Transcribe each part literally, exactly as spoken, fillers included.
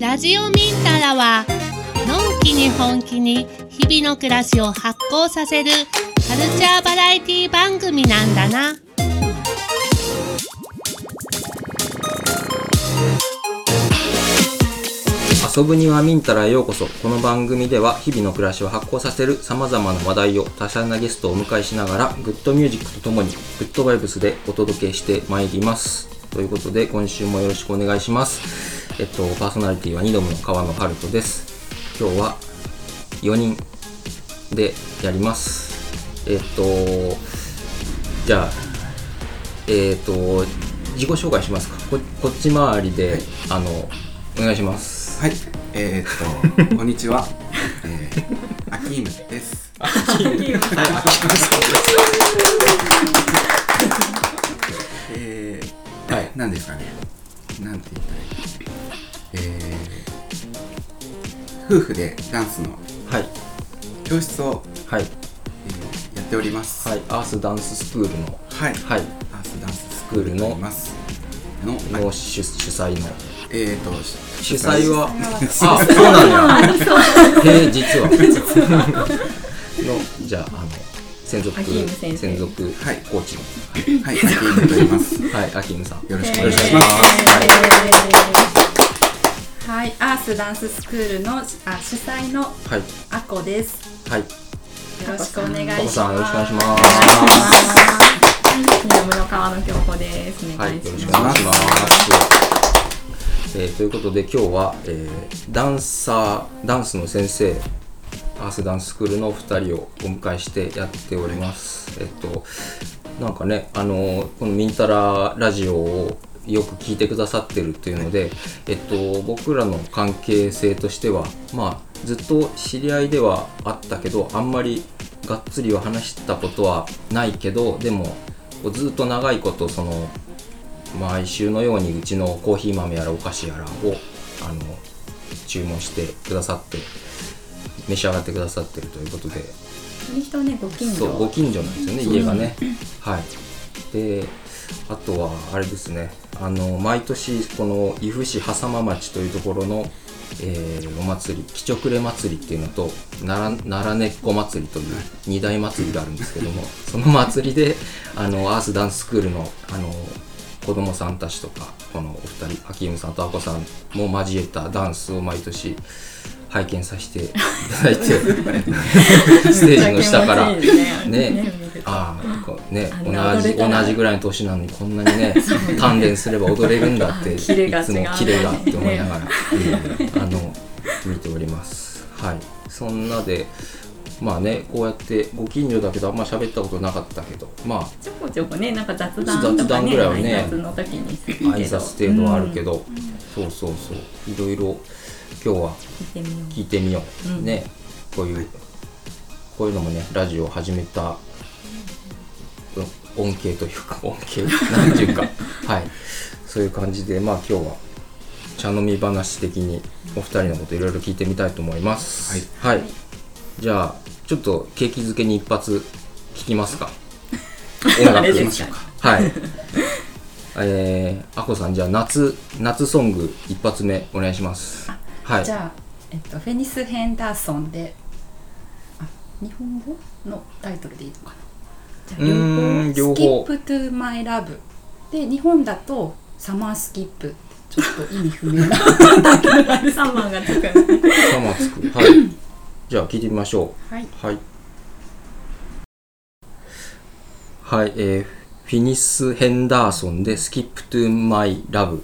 ラジオミンタラはのんきに本気に日々の暮らしを発酵させるカルチャーバラエティ番組なんだな。遊ぶにはミンタラへようこそ。この番組では日々の暮らしを発酵させる様々な話題を多彩なゲストをお迎えしながらグッドミュージックとともにグッドバイブスでお届けしてまいります。ということで今週もよろしくお願いします。えっとパーソナリティはにどめの川野春人です。今日はよにんでやります。えっとじゃあえっと自己紹介しますか。 こ, こっち回りで、はい、あのお願いします。はい、えー、っとこんにちは、えー、アキームです。アキームです、えーはい、なんですかね、なんて言ったらいい、えー、夫婦でダンスの教室を、はいえー、やっております。はい、アースダンススクールのはい、はい、アースダンススクールのの、の主催のえーと主催はあ、そうなんだへえ、実はの、じゃあ、あの専属、専属コーチのはい、アキームと言います。はい、アキームさんよろしくお願いします。はい、はい、アースダンススクールのあ主催のアコです。はい、よろしくお願いします。アコさん、よろしくお願いします。宮村川野京子です。お願いします。はい、よろしくお願いします。えー、ということで今日は、えー、ダンサー、ダンスの先生、アースダンススクールのお二人をお迎えしてやっております。えっとなんかね、あのこのミンタララジオをよく聞いてくださってるというので、えっと僕らの関係性としては、まあずっと知り合いではあったけど、あんまりがっつりは話したことはないけど、でもずっと長いことその毎週のようにうちのコーヒー豆やらお菓子やらをあの注文してくださって召し上がってくださってるということで、割とねご近所、そうご近所なんですよね、うん、家がね、はい。であとはあれですね、あの毎年この伊布市波佐間町というところの、えー、お祭りきちょくれ祭りっていうのと奈良根っこ祭りという二大祭りがあるんですけども、その祭りであのアースダンススクールのあの子供さんたちとか、このお二人、アキームさんとアコさんも交えたダンスを毎年拝見させていただいてステージの下から ね, ね, あね同じ同じぐらいの年なのにこんなにね鍛錬すれば踊れるんだっていつもキレがって思いながら、ね、あの見ております。はい、そんなでまあね、こうやってご近所だけどあんま喋ったことなかったけど、まあちょこちょこね、なんか雑談とかね、挨拶の時にするけど、挨拶程度はあるけど、うん、そうそうそう、いろいろ今日は聞いてみよう、うん、ね、こういうこういうのもね、ラジオを始めた恩恵というか恩恵なんていうかはい、そういう感じで、まあ今日は茶飲み話的にお二人のこといろいろ聞いてみたいと思います。はい、はい、じゃあちょっと景気づけに一発聴きますか。音楽聴きましょうか。はい。えー、あこさん、じゃあ夏夏ソング一発目お願いします。はい。じゃあ、えっと、フェニス・ヘンダーソンで、あ、日本語のタイトルでいいのかな。じゃあ両方、うーん両方。スキップトゥマイラブで、日本だとサマースキップ、ちょっと意味不明なサマーがつく。サマーつく。はい。じゃあ聴いてみましょう。はい、はいはいえー、フィニス・ヘンダーソンでスキップ・トゥ・マイ・ラブ、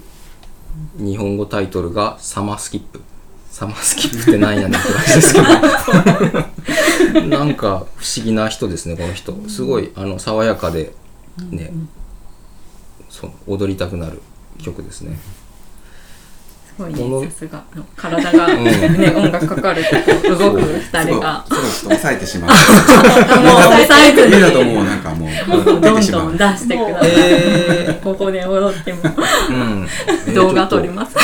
日本語タイトルがサマースキップ。サマースキップってなんやねんって話ですけどなんか不思議な人ですね、この人。すごいあの爽やかで、ね、うんうん、そう踊りたくなる曲ですね。すごいね、さすが体が、ね、うん、音楽かかると動くふたりがそうそう抑えてしまうもう抑えてるだともうなんかもうどんどん出してください、えー、ここで踊っても、うんえー、動画撮ります、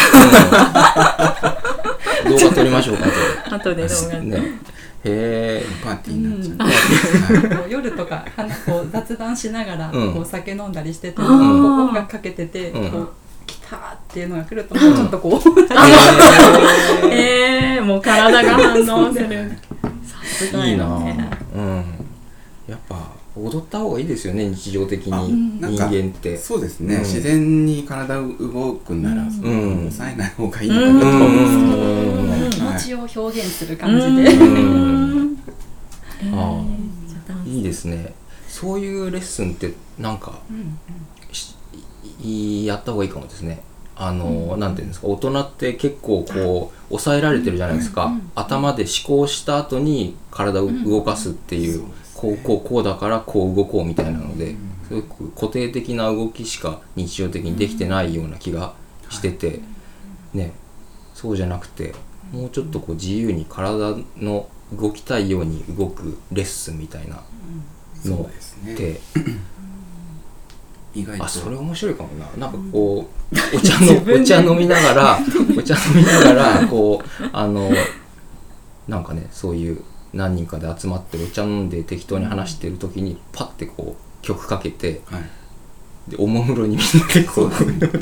うん、動画撮りましょうかあとで動画ね、へーパーティーになっちゃう、うん、こう夜とかこう雑談しながらこう酒飲んだりしてて、うん、音楽かけててこう、うん、来たはーっていうのが来るともうちょっとこう、うん、えー、もう体が反応する。さすがいいな、うん、やっぱ踊った方がいいですよね、日常的に人間って。そうですね、うん、自然に体を動くなら、うん、抑えない方がいいのかなと思うんですけど、気持ちを表現する感じで、うんあいいですね。そういうレッスンってなんか、うんうん、やった方がいいかもですね。あの、うん、なんていうんですか、大人って結構こう抑えられてるじゃないですか、うんうん、頭で思考した後に体を動かすっていう、うんうん、こうこうこうだからこう動こうみたいなので、すごく固定的な動きしか日常的にできてないような気がしてて、ね、そうじゃなくてもうちょっとこう自由に体の動きたいように動くレッスンみたいなのって、あ、それ面白いかもな。なんかこうお茶のお茶飲みながらお茶飲みながらこうあのなんかね、そういう何人かで集まってお茶飲んで適当に話してるときにパッてこう曲かけて、はい、でおもむろにみんなでこう踊り出す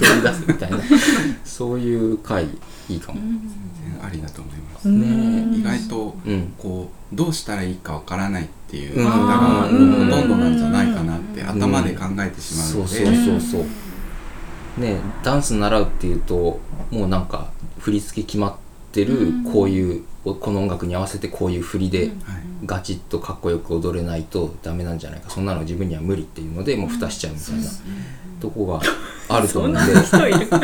みたいなそういう回いいかも。全然ありだと思いますね。意外とこう、うん、どうしたらいいかわからないっていう方がほとんどなんじゃないかなって頭で考えてしまうので、うん、そうそうそうそう、ね、ダンス習うっていうともうなんか振り付け決まってる、こういうこの音楽に合わせてこういう振りでガチッとかっこよく踊れないとダメなんじゃないか、そんなの自分には無理っていうのでもう蓋しちゃうみたいなとこがあると思うんで、じゃあ全員そう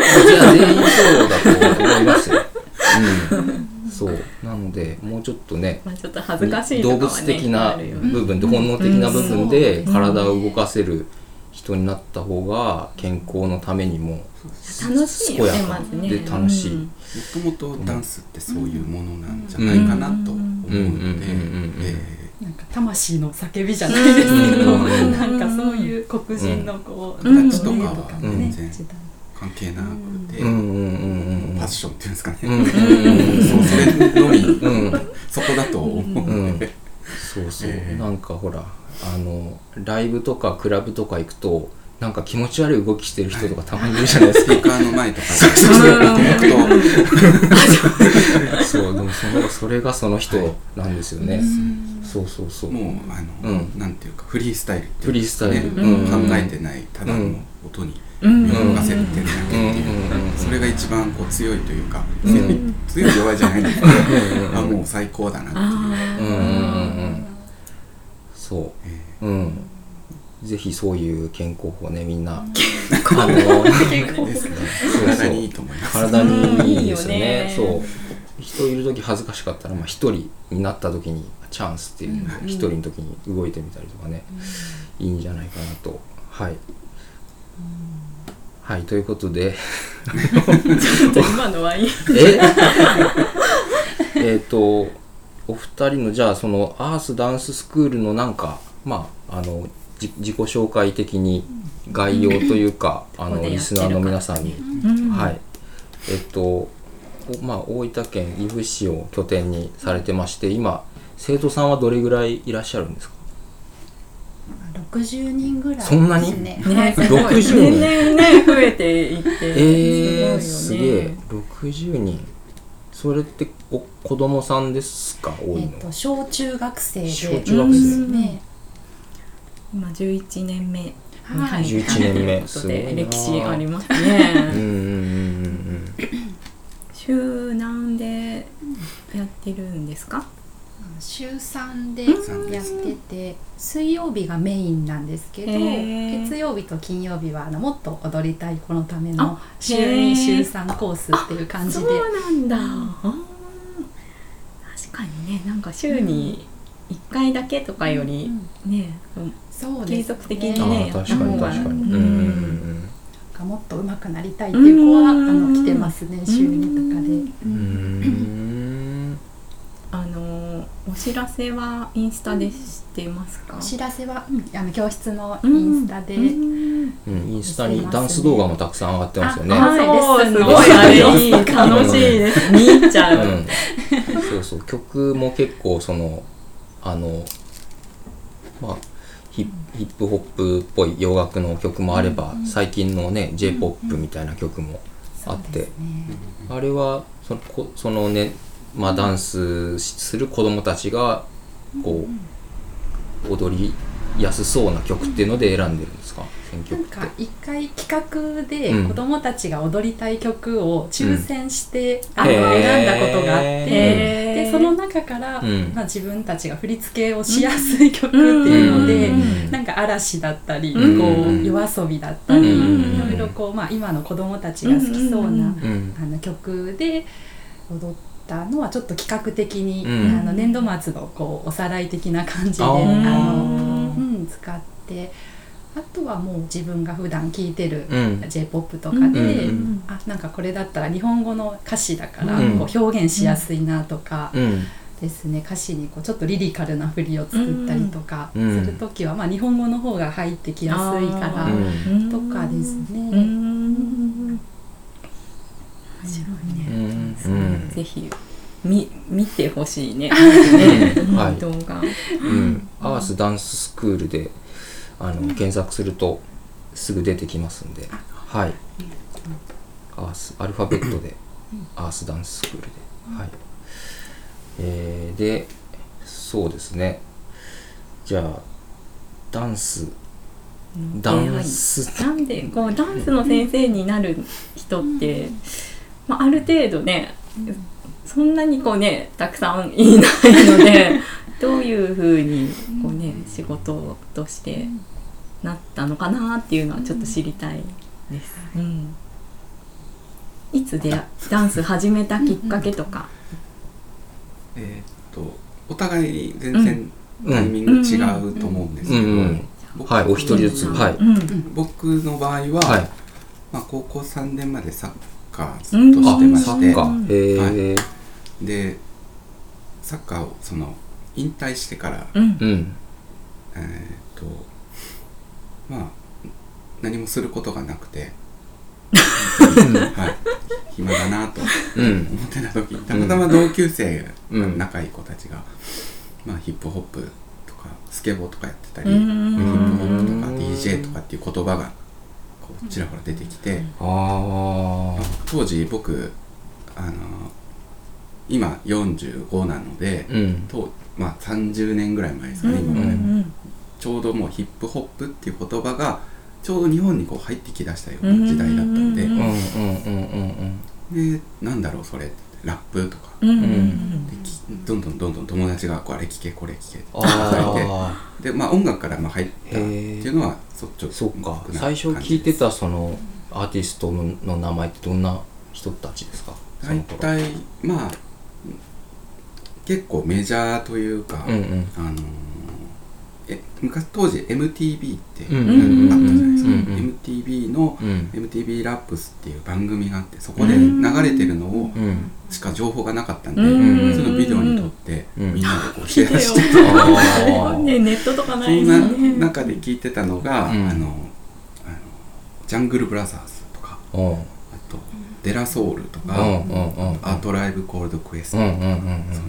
だと思いますよ、うん、そうなのでもうちょっとね、まあ、ちょっと恥ずかしいとかはね、動物的な部分で本能的な部分で体を動かせる人になった方が健康のためにも楽しいよね、まずね、で楽しい、うん、もともとダンスってそういうものなんじゃないかなと思うので、なんか魂の叫びじゃないですけど、うん、なんかそういう黒人のこう、うん、形とかは全然関係なくて、うんうんうん、パッションっていうんですかね、うんうん、そう、それのみ、うん、そこだと思うので、うん、そうそう、えー、なんかほらあのライブとかクラブとか行くとなんか気持ち悪い動きしてる人とかたまにいるじゃないですか、スピーカーの前とかそう、でもそのそれがその人なんですよね、はい、そうそうそう、もうあの、うん、なんていうかフリースタイルっていう、フリースタイル、ね、うん、考えてないただの音に見動かせてるだけっていう、それが一番こう強いというか、うん、強い弱いじゃないんだけどあもう最高だなっていう、うんうんうん、そう、うん、ぜひそういう健康法ね、みんな体にいいと思います。体にいいですね、そう、人いる時恥ずかしかったら、まあ、一人になった時にチャンスっていうので、うん、一人の時に動いてみたりとかね、うん、いいんじゃないかなと、はい、うん、はい、ということでちょっと今のはいいええっとお二人のじゃあそのアースダンススクールのなんか、まあ、あの自己紹介的に概要というか、うん、あのリスナーの皆さんに、うん、はい、えっとまあ大分県由布市を拠点にされてまして、今生徒さんはどれぐらいいらっしゃるんですか？ろくじゅうにんぐらいですね。そんなに？ね、ろくじゅうにん。年々増えていって、えー、すごいよね。すげえ、ろくじゅうにん。それってお子供さんですか？多いの、えー、と小中学生で、小中学生、ね、今じゅういちねんめに入ったということで、歴史ありますねうんうんうん、うん、週何でやってるんですか？週さんでやってて、水曜日がメインなんですけど、月曜日と金曜日はあのもっと踊りたい子のための週に、週さんコースっていう感じで。そうなんだ、うん、確かにね、なんか週にいっかいだけとかよりね、うん、そうですね、継続的にね、やった方が、もっと上手くなりたいっていう子はあの来てますね、週にとかで、うんあのお知らせはインスタでしてますか？お知らせは、うん、あの教室のインスタで、うんうん、インスタにダンス動画もたくさん上がってますよね。そうです、すごいあれいい楽しいです見入っちゃう、うん、そうそう、曲も結構そのあのまあヒップホップっぽい洋楽の曲もあれば、最近のね J-ポップ みたいな曲もあって、ね、あれはその、そのね、まあ、ダンスする子どもたちがこう、うん、踊りやすそうな曲っていうので選んでるんですか、うん、選曲って。なんか一回企画で子どもたちが踊りたい曲を抽選して、うん、あの選んだことがあって、うんでその中から、うんまあ、自分たちが振り付けをしやすい曲っていうので、うん、なんか嵐だったり、うん、こう夜遊びだったり、うん、いろいろこう、まあ、今の子供たちが好きそうな、うん、あの曲で踊ったのはちょっと企画的に、うん、あの年度末のこうおさらい的な感じで、うんあのうん、使ってあとはもう自分が普段聴いてる J-ポップ とかで、うん、あなんかこれだったら日本語の歌詞だからこう表現しやすいなとかですね、歌詞にこうちょっとリリカルな振りを作ったりとかするときはまあ日本語の方が入ってきやすいからとかですね、うんうん、面白いね、うん、ぜひ見, 見てほしいね動画、うん、アースダンススクールであの検索するとすぐ出てきますんで、はい、アースアルファベットでアースダンススクールで、はい、えー、でそうですね、じゃあダンスダンスなんでこうダンスの先生になる人って、まあ、ある程度ねそんなにこうねたくさんいないのでどういうふうにこうね、うん、仕事としてなったのかなっていうのはちょっと知りたいです、うんうん、いつでダンス始めたきっかけとかうん、うん、えー、っとお互い全然タイミング違うと思うんですけど、はい、お一人ずつ、はい、僕の場合は、はい、まあ、高校さんねんまでサッカーずっとしてまして、うん、へ、はい、でサッカーをその引退してから、うん、えー、っとまあ何もすることがなくて、はい、暇だなと思ってた時、うん、たまたま同級生、うん、仲いい子たちが、まあ、ヒップホップとかスケボーとかやってたり、ヒップホップとか ディージェー とかっていう言葉がこうちらほら出てきて、あ、まあ、当時僕あの今よんじゅうごなので、うん、とまあ、さんじゅうねんぐらい前ですかね、うんうんうん、今までちょうどもうヒップホップっていう言葉がちょうど日本にこう入ってきだしたような時代だったので、で、なんだろうそれってラップとか、うんうんうん、でどんどんどんどん友達がこうあれ聞けこれ聞けって聞いて、で、まあ、音楽からまあ入ったっていうのはそっちょっとな感じです。最初聞いてたそのアーティストの名前ってどんな人たちですか？大体まあ結構メジャーというか、うんうん、あのえ昔当時 エムティービー ってあったじゃないですか、うんうんうん、エムティービー の、うん、エムティービー ラップスっていう番組があって、そこで流れてるのをしか情報がなかったんで、うん、そのビデオに撮って、うん、みんなでこうシェアしてた、うんね、ネットとかないですね。そんな中で聞いてたのが、うん、あのあのジャングルブラザーズとか、うん、あとデラソウルとか、うんうんうん、アートライブコールドクエストとか、うんうんうんうん、その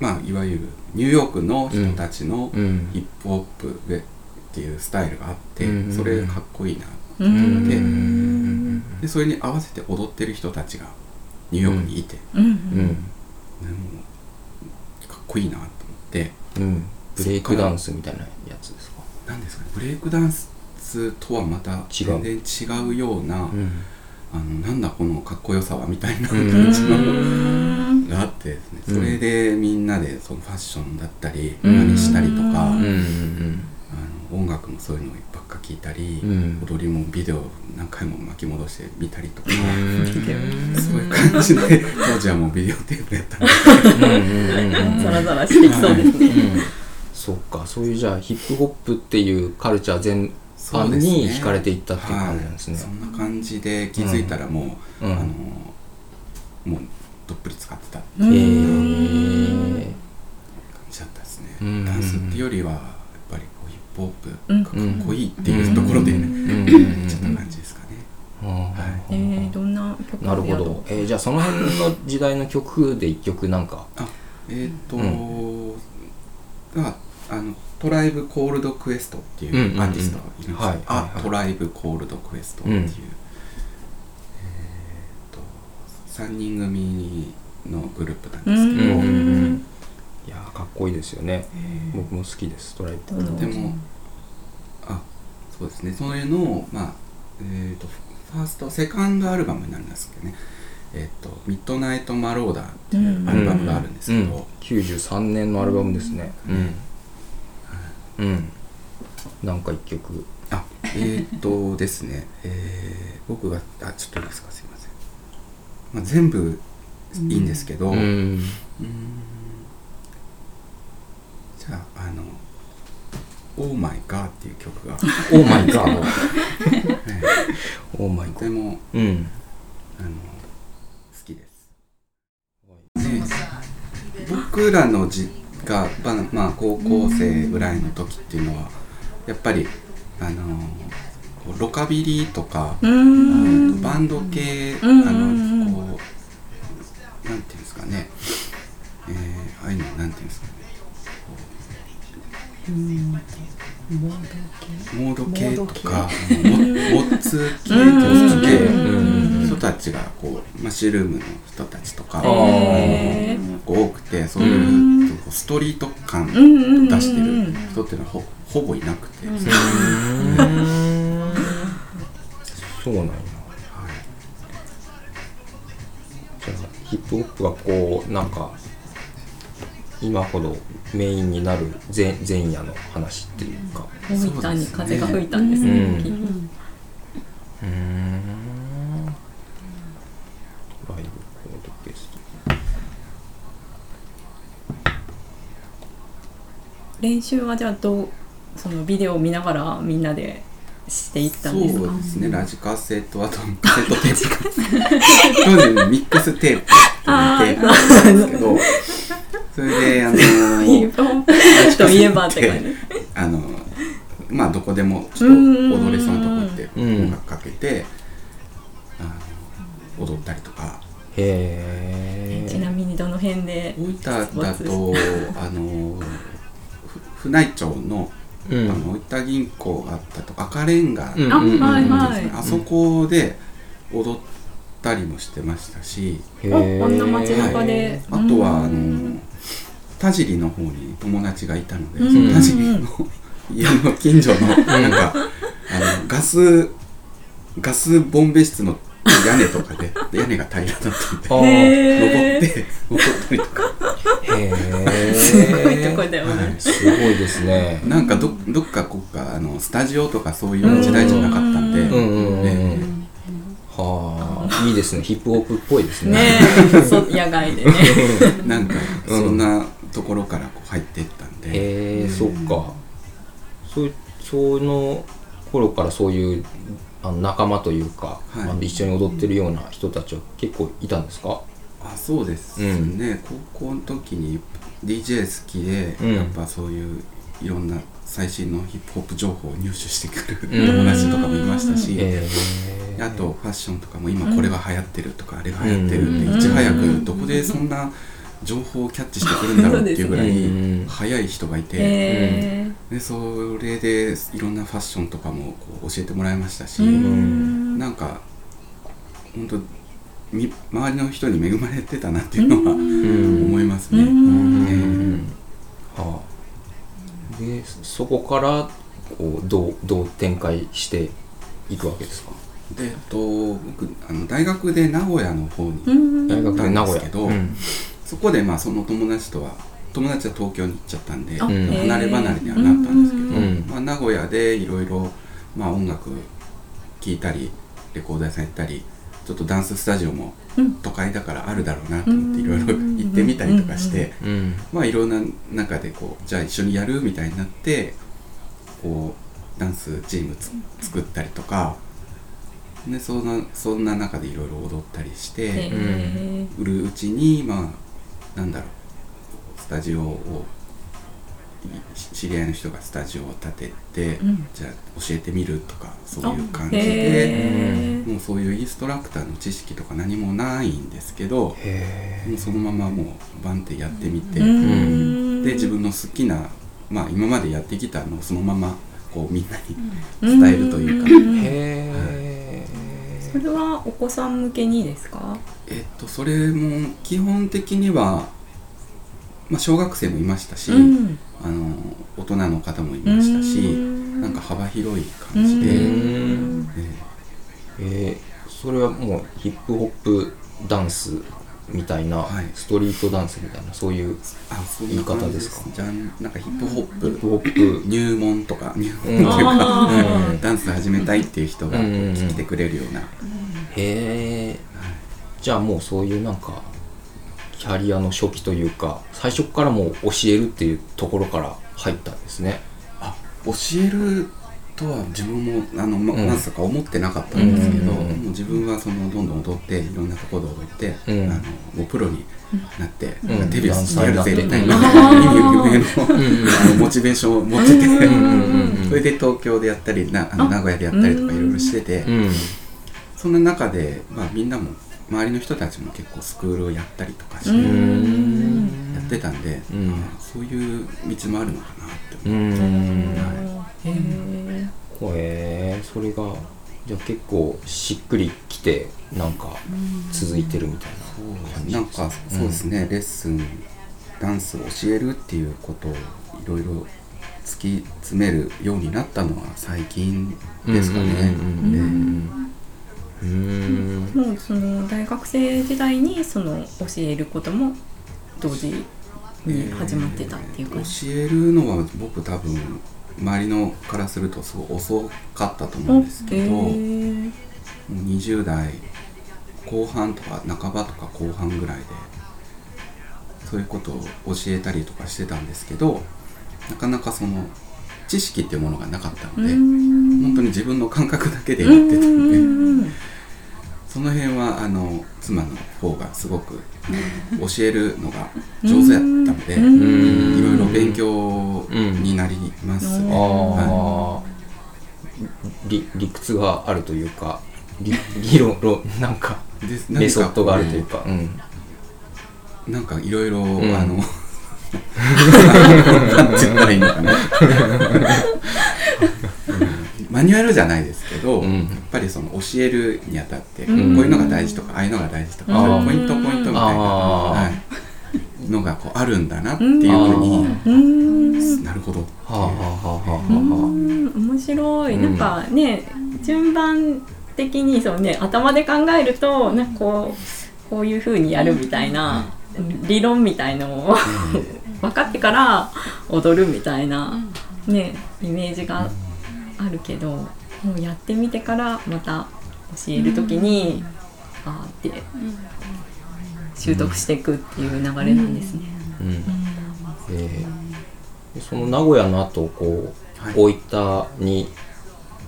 まあいわゆるニューヨークの人たちのヒップホップっていうスタイルがあって、うん、それがかっこいいなって思って、うん、でそれに合わせて踊ってる人たちがニューヨークにいて、うんうん、でもかっこいいなと思って、うん、ブレイクダンスみたいなやつですか？何ですかね、ブレイクダンスとはまた全然違うような、うん、あのなんだこのかっこよさはみたいな感じの、うんがあってですね、それでみんなでそのファッションだったり真似したりとか、うん、あの音楽もそういうのばっか聴いたり、うん、踊りもビデオ何回も巻き戻して見たりとか、うん、そういう感じで当時はもうビデオテープやったんですザラザラしてきそうですね、はい、うん、そうか、そういうじゃあヒップホップっていうカルチャー全般に惹かれていったっていう感じなんですね。はい、そんな感じで気づいたらもう、うん、あのもうどっぷり使ってたっていう感じだったですね。ダンスってよりはやっぱりこうヒップホップがかっこいいっていうところでね、いっちゃった感じですかね。はい、えー、どんな曲なるほど、えー、じゃあその辺の時代の曲でいっきょくなんかあえっ、ー、と、うん、ああのトライブコールドクエストっていうアーティストがいるんですけど、うんうんうん、はい、あ、はい、トライブコールドクエストっていう、うん、えさんにん組のグループなんですけど、うんうんうん、いやかっこいいですよね。僕も好きです、ストライプ。とても、あ、そうですね、そういうのを、まあえー、とファースト、セカンドアルバムになるんですけどね、えー、とミッドナイトマローダーっていうアルバムがあるんですけど、うんうんうん、きゅうじゅうさんねんのアルバムですね、うん、うんうん、なんかいっきょく、あ、えー、っとですね、えー、僕が、あ、ちょっといいですか、すいません、まあ、全部いいんですけど、うん、うーん、じゃあ、あのオーマイガーっていう曲がオーマイガーオーマイガーとても、うん、あの好きです、ね、僕らのじが、まあ、高校生ぐらいの時っていうのはやっぱりあのロカビリーとかーあのバンド系、あのこうなんていうんですかね、えー、ああいうのなんていうんですかね、モード系とかモッツ系、トス系の人たちがこうマッシュルームの人たちとか多くて、そういうストリート感を出してる人っていうのは ほ, ほぼいなくて、うん、そうなんや、はい、じゃあヒップホップがこうなんか今ほどメインになる 前, 前夜の話っていうか、大分に風が吹いたんですね、うん、うんうんうん、ライブコードペースト練習はじゃあどう、そのビデオを見ながらみんなでしていったんですか。そうですね、ラジカセとあとカセットテープ、当時ミックステープっていうテープなんですけどそれであのといえばって感じ、あのまあどこでもちょっと踊れそうなとこって音楽かけてあの踊ったりとか。へえ。ちなみにどの辺で？大分だとあの船井町の大分銀行があったとか赤レンガ、あそこで踊ったりもしてましたし、あ、こんな街中で、はい、あとはあの田尻の方に友達がいたので、その田尻の家の近所のなんかあのガスガスボンベ室の屋根とかで屋根が平らだったんで登って登ったりとか。へーすごいとこだよね、はい、すごいですね。なんか ど, どっかこっかあのスタジオとかそういう時代じゃなかったんで、はあ、いいですね、ヒップホップっぽいです ね, ね野外でねなんかそんなところからこう入っていったんで、えー、うん、そっか、そその頃からそういうあの仲間というか、はい、あの一緒に踊ってるような人たちは結構いたんですか。あ、そうですね、うん、高校の時に ディージェー 好きで、うん、やっぱそういういろんな最新のヒップホップ情報を入手してくる友達とかもいましたし、えー、あとファッションとかも今これが流行ってるとか、うん、あれが流行ってるっていち早くどこでそんな情報をキャッチしてくるんだろうっていうぐらい早い人がいて、えー、でそれでいろんなファッションとかもこう教えてもらいましたし、うん、なんか本当み周りの人に恵まれてたなっていうのは思いますね。でそこからこう ど, うどう展開していくわけですか。で、えっと、僕あの大学で名古屋の方に行ったんですけど、うん、そこでまあその友達とは友達は東京に行っちゃったんで、うん、離れ離れにはなったんですけど、うん、まあ、名古屋でいろいろ音楽聴いたりレコード屋さん行ったりちょっとダンススタジオも都会だからあるだろうなと思っていろいろ行ってみたりとかして、まあいろんな中でこうじゃあ一緒にやるみたいになってこうダンスチームつ作ったりとかで、そんなそんな中でいろいろ踊ったりして売るうちに、まあなんだろう、スタジオを知り合いの人がスタジオを建てて、うん、じゃあ教えてみるとかそういう感じで、もうそういうインストラクターの知識とか何もないんですけど、へー、もうそのままもうバンってやってみて、うん、で自分の好きな、まあ、今までやってきたのをそのままこうみんなに伝えるというか、うん、へー、はい、それはお子さん向けにですか？えっと、それも基本的には、まあ、小学生もいましたし、うん、あの大人の方もいましたし、んなんか幅広い感じで、うん、えーえー、それはもうヒップホップダンスみたいな、はい、ストリートダンスみたいなそういう言い方ですか？じゃあなんかヒップホップ、うん、ヒップホップ入門とか、うん、入門というか、うん、ダンス始めたいっていう人が来てくれるような、うんうんうん、へえ、はい、じゃあもうそういうなんかキャリアの初期というか最初からもう教えるっていうところから入ったんですね。あ、教えるとは自分もあの、ま、なんとか思ってなかったんですけど、うんうんうんうん、もう自分はそのどんどん踊っていろんなところで踊って、うん、あのもうプロになって、うん、デビューしてやるぜみたいな、うん、夢の、あのモチベーションを持っててそれで東京でやったりなあの名古屋でやったりとかいろいろしてて、うん、そんな中で、まあ、みんなも周りの人たちも結構スクールをやったりとかしてやってたんで、うん、そういう道もあるのかなって思って、はい、へー、これそれがじゃあ結構しっくりきてなんか続いてるみたいな感じですね。なんかそうですね、うん、レッスンダンスを教えるっていうことをいろいろ突き詰めるようになったのは最近ですかね。うーん、もうその大学生時代にその教えることも同時に始まってたっていうか、えー、教えるのは僕多分周りのからするとすごい遅かったと思うんですけど、えー、にじゅう代後半とか半ばとか後半ぐらいでそういうことを教えたりとかしてたんですけど、なかなかその知識っていうものがなかったので本当に自分の感覚だけでやってたので、うんその辺はあの妻の方がすごく教えるのが上手やったのでいろいろ勉強になります、ね、うんあ理。理屈があるというか理論なんかメソッドがあるというか、うん、なんかいろいろあの、うんなんて言ったらいいのかなマニュアルじゃないですけど、うん、やっぱりその教えるにあたって、うん、こういうのが大事とかああいうのが大事とか、うん、ポイントポイントみたいな、はい、のがこうあるんだなっていうふうに、うん、なるほどっていう、はあはあはあ、うん面白い、うん、なんかね順番的にそう、ね、頭で考えるとなんかこう、こういうふうにやるみたいな、うん、理論みたいのを分かってから踊るみたいな、ね、イメージがあるけど、もうやってみてからまた教えるときに、うん、あーって習得していくっていう流れなんですね、うんうんえー、その名古屋の後こう、はい、大分に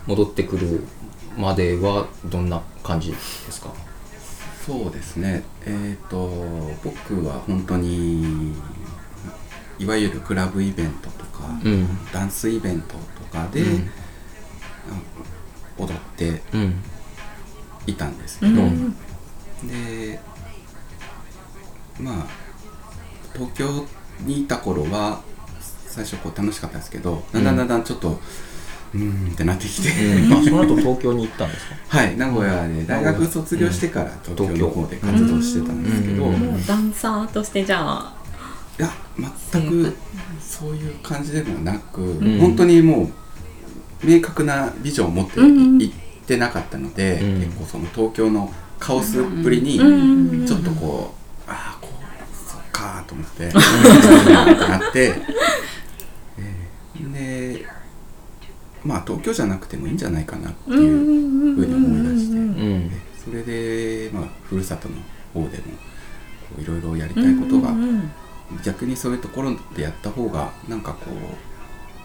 戻ってくるまではどんな感じですか？そうですね、えーと、僕は本当にいわゆるクラブイベントとか、うん、ダンスイベントとかで、うん踊っていたんですけど、うん、でまあ東京にいた頃は最初こう楽しかったですけど、うん、だんだんだんだんちょっとうーんってなってきて、うん、あその後東京に行ったんですか？はい、名古屋で大学卒業してから東京の方で活動してたんですけど、うんうんうん、もうダンサーとしてじゃあいや全くそういう感じでもなく、うん、本当にもう明確なビジョンを持っていってなかったので、うん、結構その東京のカオスっぷりにちょっとこう、うん、ああこうそっかと思ってなって、えー、でまあ東京じゃなくてもいいんじゃないかなっていうふうに思い出して、うん、それで、まあ、ふるさとの方でもいろいろやりたいことが、うん、逆にそういうところでやった方がなんかこ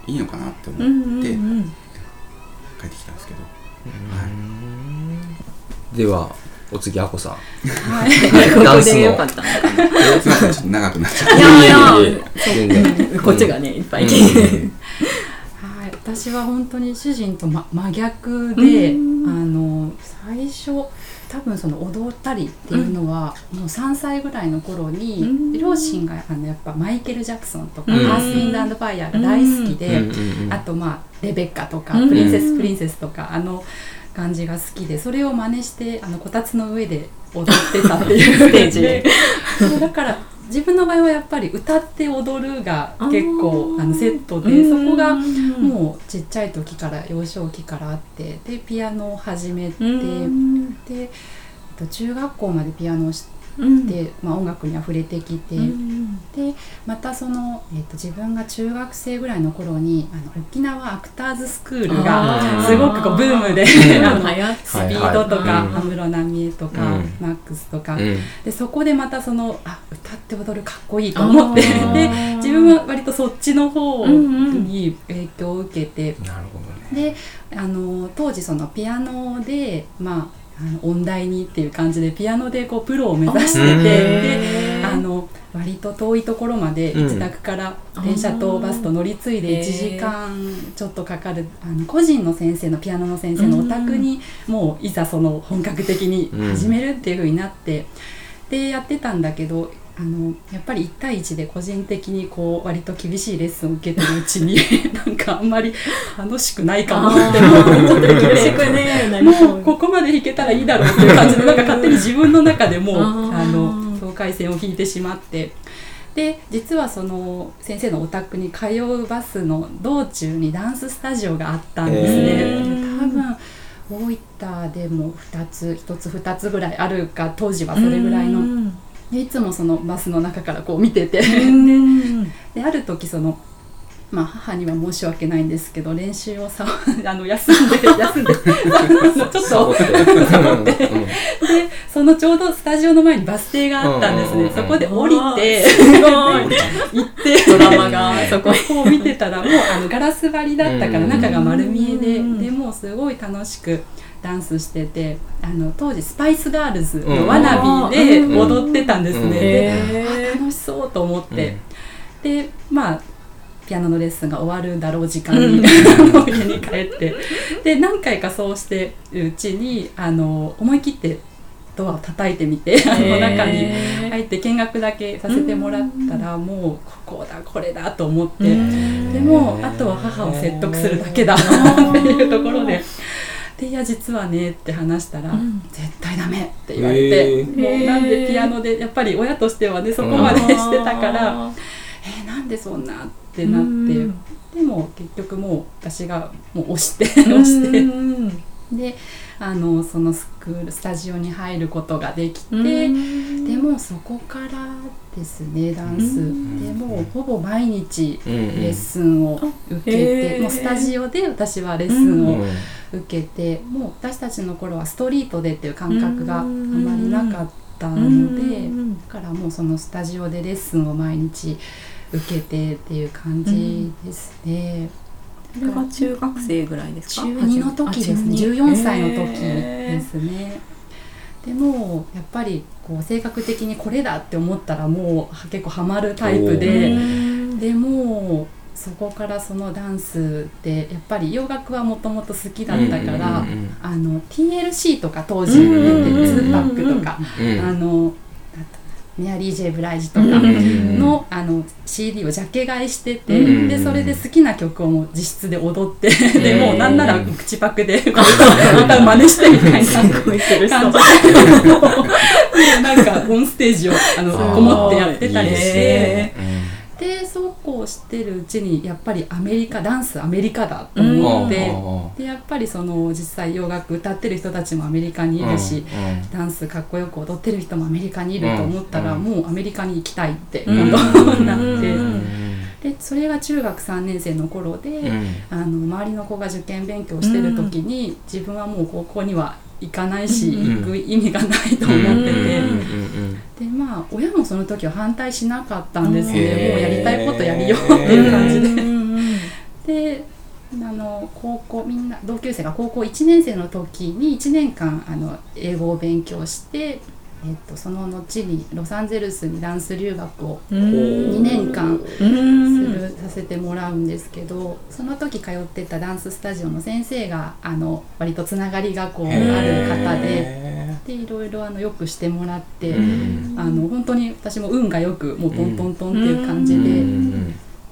ういいのかなって思って、うんうんうん帰ってきたんですけど、はい、ではお次あこさん、はい、ダンスのここちょっと長くなっちゃったいやいや全然こっちがねいっぱい、うんうんはい、私は本当に主人と、ま、真逆で、うん、あの最初多分その踊ったりっていうのは、うん、もうさんさいぐらいの頃に、うん、両親があのやっぱマイケル・ジャクソンとか、うん、アース・ウィンド・アンド・ファイヤーが大好きで、うん、あとまあレベッカとか、うん、プリンセス・プリンセスとかあの感じが好きで、それを真似してあのこたつの上で踊ってたっていうステージでだから自分の場合はやっぱり歌って踊るが結構あのセットで、そこがもうちっちゃい時から幼少期からあって、でピアノを始めて、で中学校までピアノをして、まあ、音楽にあふれてきて、でまたその、えっと、自分が中学生ぐらいの頃にあの沖縄アクターズスクールがすごくこうブームであのスピードとか安室奈美恵とか、うん、マックスとか、うん、でそこでまたそのあ歌って踊るかっこいいと思ってで自分は割とそっちの方に影響を受けて、うんうん、なるほどね、であの当時そのピアノでまああの音大にっていう感じでピアノでこうプロを目指してて、であの割と遠いところまで自宅から電車とバスと乗り継いでいちじかんちょっとかかるあの個人の先生のピアノの先生のお宅にもういざその本格的に始めるっていう風になってでやってたんだけど、あのやっぱりいち対いちで個人的にこう割と厳しいレッスンを受けてるうちになんかあんまり楽しくないかもって思って厳しくねもうここまで弾けたらいいだろうっていう感じでなんか勝手に自分の中でもうあの境界線を引いてしまって、で実はその先生のお宅に通うバスの道中にダンススタジオがあったんですね。多分大分でもふたつひとつふたつぐらいあるか、当時はそれぐらいのでいつもそのバスの中からこう見ててである時その、まあ、母には申し訳ないんですけど練習をさあの休んで休んでちょっとサボってでそのちょうどスタジオの前にバス停があったんですね、うんうんうん、そこで降りて行ってドラマがそこを見てたらもうあのガラス張りだったから中が丸見えで、でもうすごい楽しくダンスしてて、あの当時スパイスガールズのワナビで踊ってたんですね、うん、で楽しそうと思って、うん、でまあピアノのレッスンが終わるだろう時間に、うん、家に帰ってで何回かそうしてるうちにあの思い切ってドアを叩いてみてあの中に入って見学だけさせてもらったら、もうここだこれだと思って、でもあとは母を説得するだけだっていうところででいや実はねって話したら、うん、絶対ダメって言われて、えー、もうなんでピアノでやっぱり親としてはねそこまでしてたからえー、なんでそんなってなって、でも結局もう私がもう押して押してであのそのスクールスタジオに入ることができて、でもそこからですねダンスでもうほぼ毎日レッスンを受けて、もうスタジオで私はレッスンを受けて、もう私たちの頃はストリートでっていう感覚があまりなかったので、だからもうそのスタジオでレッスンを毎日受けてっていう感じですね。それが中学生ぐらいですか？中にの時ですね、じゅうよんさいの時ですね。でもやっぱりこう性格的にこれだって思ったらもう結構ハマるタイプで、でもそこからそのダンスでやっぱり洋楽はもともと好きだったから、うんうんうん、あの ティーエルシー とか当時出てツーパックとか、うんうん、あのメアリー・ジェイ・ブライジとか の、 あの シーディー をジャケ買いしてて、でそれで好きな曲をもう実質で踊ってでもうなんなら口パクで歌を真似してみたいな感じでなんかオンステージをあのこもってやってたりしてで、そうこうしてるうちにやっぱりアメリカダンスアメリカだと思って、うん、でやっぱりその実際洋楽歌ってる人たちもアメリカにいるし、うん、ダンスかっこよく踊ってる人もアメリカにいると思ったら、うん、もうアメリカに行きたいってことになって、うん、でそれが中学さんねんせいの頃で、うん、あの周りの子が受験勉強してる時に、うん、自分はもう高校には行かないし、うん、行く意味がないと思ってて、うん、でまあ親もその時は反対しなかったんですけど、うん、もうやりたいことやりようっていう感じで、うん、であの高校みんな同級生が高校いちねんせいの時にいちねんかんあの英語を勉強して、えっと、その後にロサンゼルスにダンス留学をにねんかんするさせてもらうんですけど、その時通ってたダンススタジオの先生があの割とつながりがこうある方で。でいろいろあのよくしてもらって、うん、あの本当に私も運がよくもうトントントンっていう感じで、うん、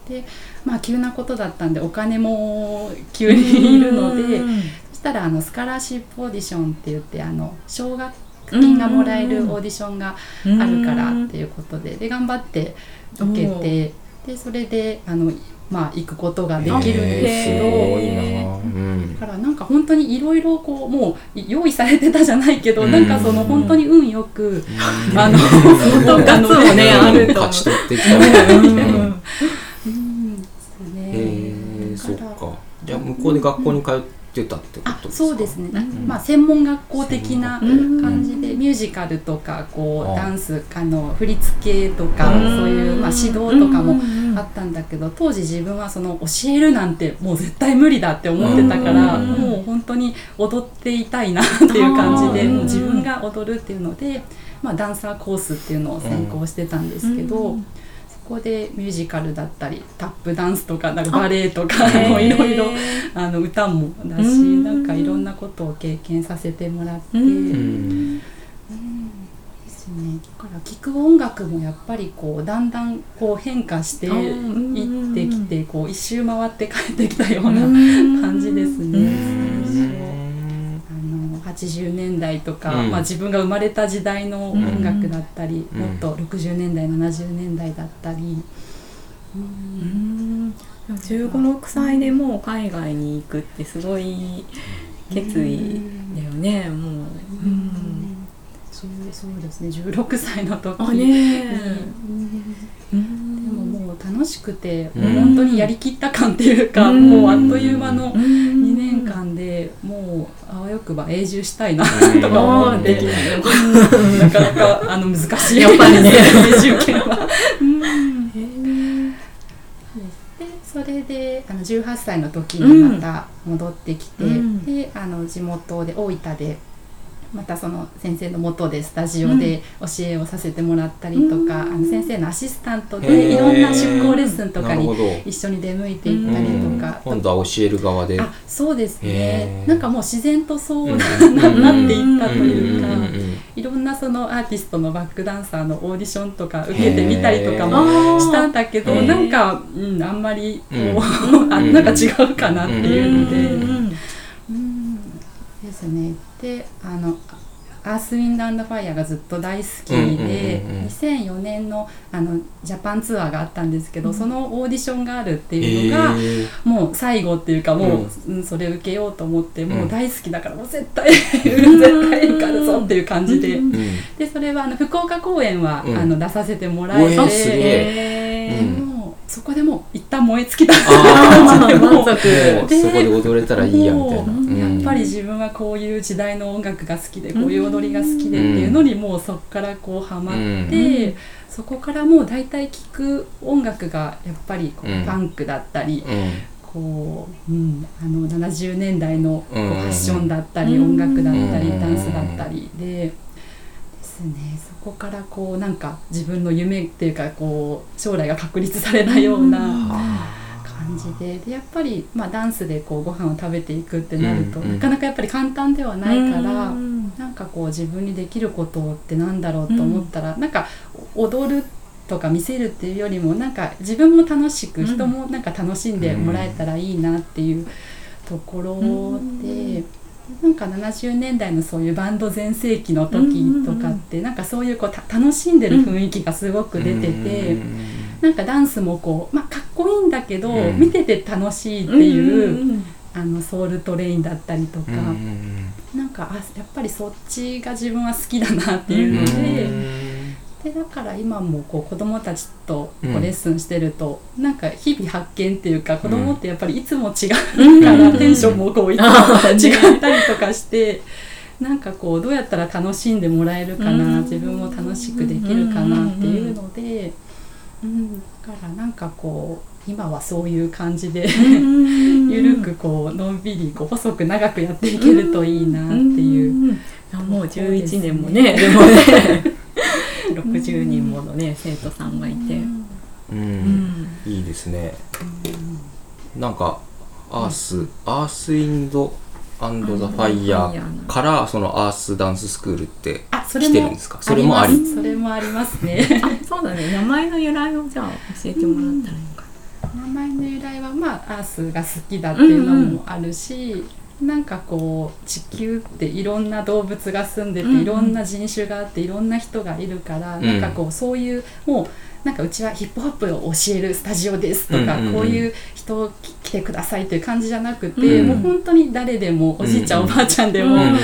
でまあ急なことだったんでお金も急にいるので、うん、そししたらあのスカラーシップオーディションって言ってあの奨学金がもらえるオーディションがあるからっていうことで、で頑張って受けて、でそれであの、まあ、行くことができるんですけど、えーうん、だからなんか本当にいろいろこうもう用意されてたじゃないけど、うん、なんかその本当に運よく、うん、あのとかのねあると勝ち取ってきたね。そうか。じゃあ向こうで学校に通ってたってことですか？そうですね、うんまあ、専門学校的な感じで、うん、ミュージカルとかこうダンスあの振り付けとかそういう、まあ、指導とかもあったんだけど、当時自分はその教えるなんてもう絶対無理だって思ってたから、もう本当に踊っていたいなっていう感じで、もう自分が踊るっていうので、まあ、ダンサーコースっていうのを専攻してたんですけど、ここでミュージカルだったりタップダンスとか、 なんかバレエとかいろいろ歌もだし、なんかいろんなことを経験させてもらって、うんですね。だから聴く音楽もやっぱりこうだんだんこう変化していってきて、こう一周回って帰ってきたような感じですね。はちじゅうねんだいとか、うんまあ、自分が生まれた時代の音楽だったり、うん、もっとろくじゅうねんだいななじゅうねんだいだったり、うん、うんじゅうご、ろくさいでもう海外に行くってすごい決意だよね、うん、もう、うん、そう、そうですね、じゅうろくさいの時に、ねうん、でももう楽しくて、うん、もう本当にやりきった感っていうか、うん、もうあっという間のにねんかんで、うん、もうあわよくば永住したいなとか思って、うん、なかなかあの難しいやっぱりね永住権は、うん、でそれであのじゅうはっさいの時にまた戻ってきて、うん、であの地元で大分でまたその先生の元でスタジオで教えをさせてもらったりとか、うん、あの先生のアシスタントでいろんな出向レッスンとかに一緒に出向いていったりとか、今度は教える側で、あそうですね、なんかもう自然とそうなっていったというか、いろんなそのアーティストのバックダンサーのオーディションとか受けてみたりとかもしたんだけど、なんか、うん、あんまりこう、うん、あなんか違うかなっていうので、うんですね。であのアースウィンド&ファイアがずっと大好きで、うんうんうんうん、にせんよねん の, あのジャパンツアーがあったんですけど、うん、そのオーディションがあるっていうのが、えー、もう最後っていうかもう、うんうん、それ受けようと思って、うん、もう大好きだからもう絶対絶対受かるぞっていう感じで、うんうん、でそれはあの福岡公演は、うん、あの出させてもらえて、うんえーえーうんそこでもう一旦燃え尽きた感じでもうでそこで踊れたらいいやみたいな、うん、やっぱり自分はこういう時代の音楽が好きで、こういう踊りが好きでっていうのにもうそこからこうハマって、うん、そこからもう大体聴く音楽がやっぱりこうパンクだったり、うんうんこううん、あのななじゅうねんだいのこうファッションだったり、うん、音楽だったり、うん、ダンスだったりでそこからこうなんか自分の夢っていうかこう将来が確立されないような感じ で, でやっぱりまあダンスでこうご飯を食べていくってなるとなかなかやっぱり簡単ではないから、なんかこう自分にできることってなんだろうと思ったら、なんか踊るとか見せるっていうよりもなんか自分も楽しく人もなんか楽しんでもらえたらいいなっていうところで。なんかななじゅうねんだいのそういうバンド全盛期の時とかってなんかそういうこうた楽しんでる雰囲気がすごく出てて、なんかダンスもこう、まあ、かっこいいんだけど見てて楽しいっていうあのソウルトレインだったりとか、なんかあやっぱりそっちが自分は好きだなっていうので。でだから今もこう子どもたちとこうレッスンしてると、うん、なんか日々発見っていうか、子どもってやっぱりいつも違うから、うん、テンションもこういつも違ったりとかして、うん、なんかこうどうやったら楽しんでもらえるかな、うん、自分も楽しくできるかなっていうので、うんうん、だからなんかこう今はそういう感じでゆるくこうのんびりこう細く長くやっていけるといいなっていう、うんうん、いやもうじゅういちねんもねでもねろくじゅうにんものね、うん、生徒さんがいて、うんうん、いいですね、うん、なんかアース、うん、アースインドアンドザファイヤーからそのアースダンススクールって来てるんですか？それもありそれもありますねあそうだね、名前の由来をじゃあ教えてもらったらいいのかな、うん、名前の由来はまあアースが好きだっていうのもあるし、うんなんかこう地球っていろんな動物が住んでて、うんうん、いろんな人種があっていろんな人がいるから、うん、なんかこうそういうもうなんかうちはヒップホップを教えるスタジオですとか、うんうんうん、こういう人を来てくださいという感じじゃなくて、うんうん、もう本当に誰でもおじいちゃん、うんうん、おばあちゃんでも、うんうん、こ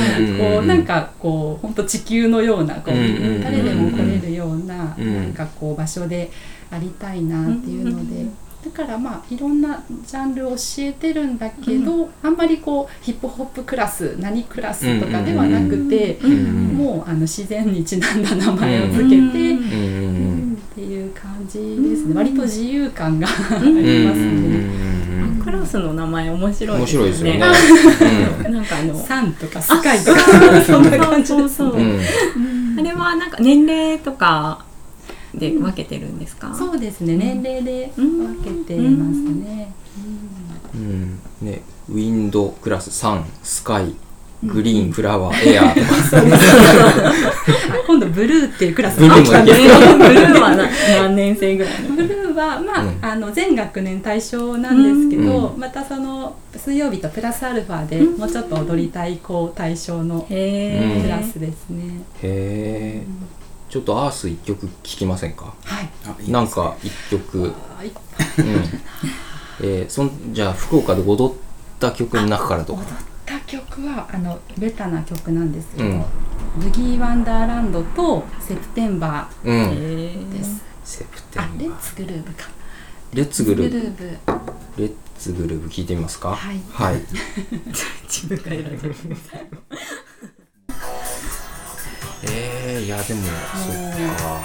うなんかこう本当地球のようなこう、うんうんうん、誰でも来れるような、うん、なんかこう場所でありたいなっていうので、うんうんうん、だからまあいろんなジャンルを教えてるんだけど、うん、あんまりこうヒップホップクラス何クラスとかではなくて、うんうんうん、もうあの自然にちなんだ名前を付けて、うんうん、っていう感じですね、うん、割と自由感がありますね、うんうん、クラスの名前面白いですよね、面白いですよねなんかあのサンとかスカイとかそんな感じですね。あれはなんか年齢とかで分けてるんですか？そうですね、年齢で分けてますね、うんうんうん、ね、ウィンド、クラス、サン、スカイ、グリーン、うん、フラワー、エアー今度ブルーっていうクラスがあったんですけど、ブルーは何年生ぐらいのブルーは、まあうん、あの全学年対象なんですけど、うん、またその水曜日とプラスアルファでもうちょっと踊りたい子対象のクラスですね。へー、うん、ちょっとアースいっきょく聴きませんか？はい、なんかいっきょく、はい、うんえー、そんじゃあ福岡で踊った曲の中からとか。踊った曲はあのベタな曲なんですけど、うん、ブギーワンダーランドとセプテンバーです、うん、セプテンバー、あ、レッツグルーブか、レッツグルーブ、レッツグルーブ聴いてみますか？はい、はい、自分から選んでくださいえー、いやでも、そっか、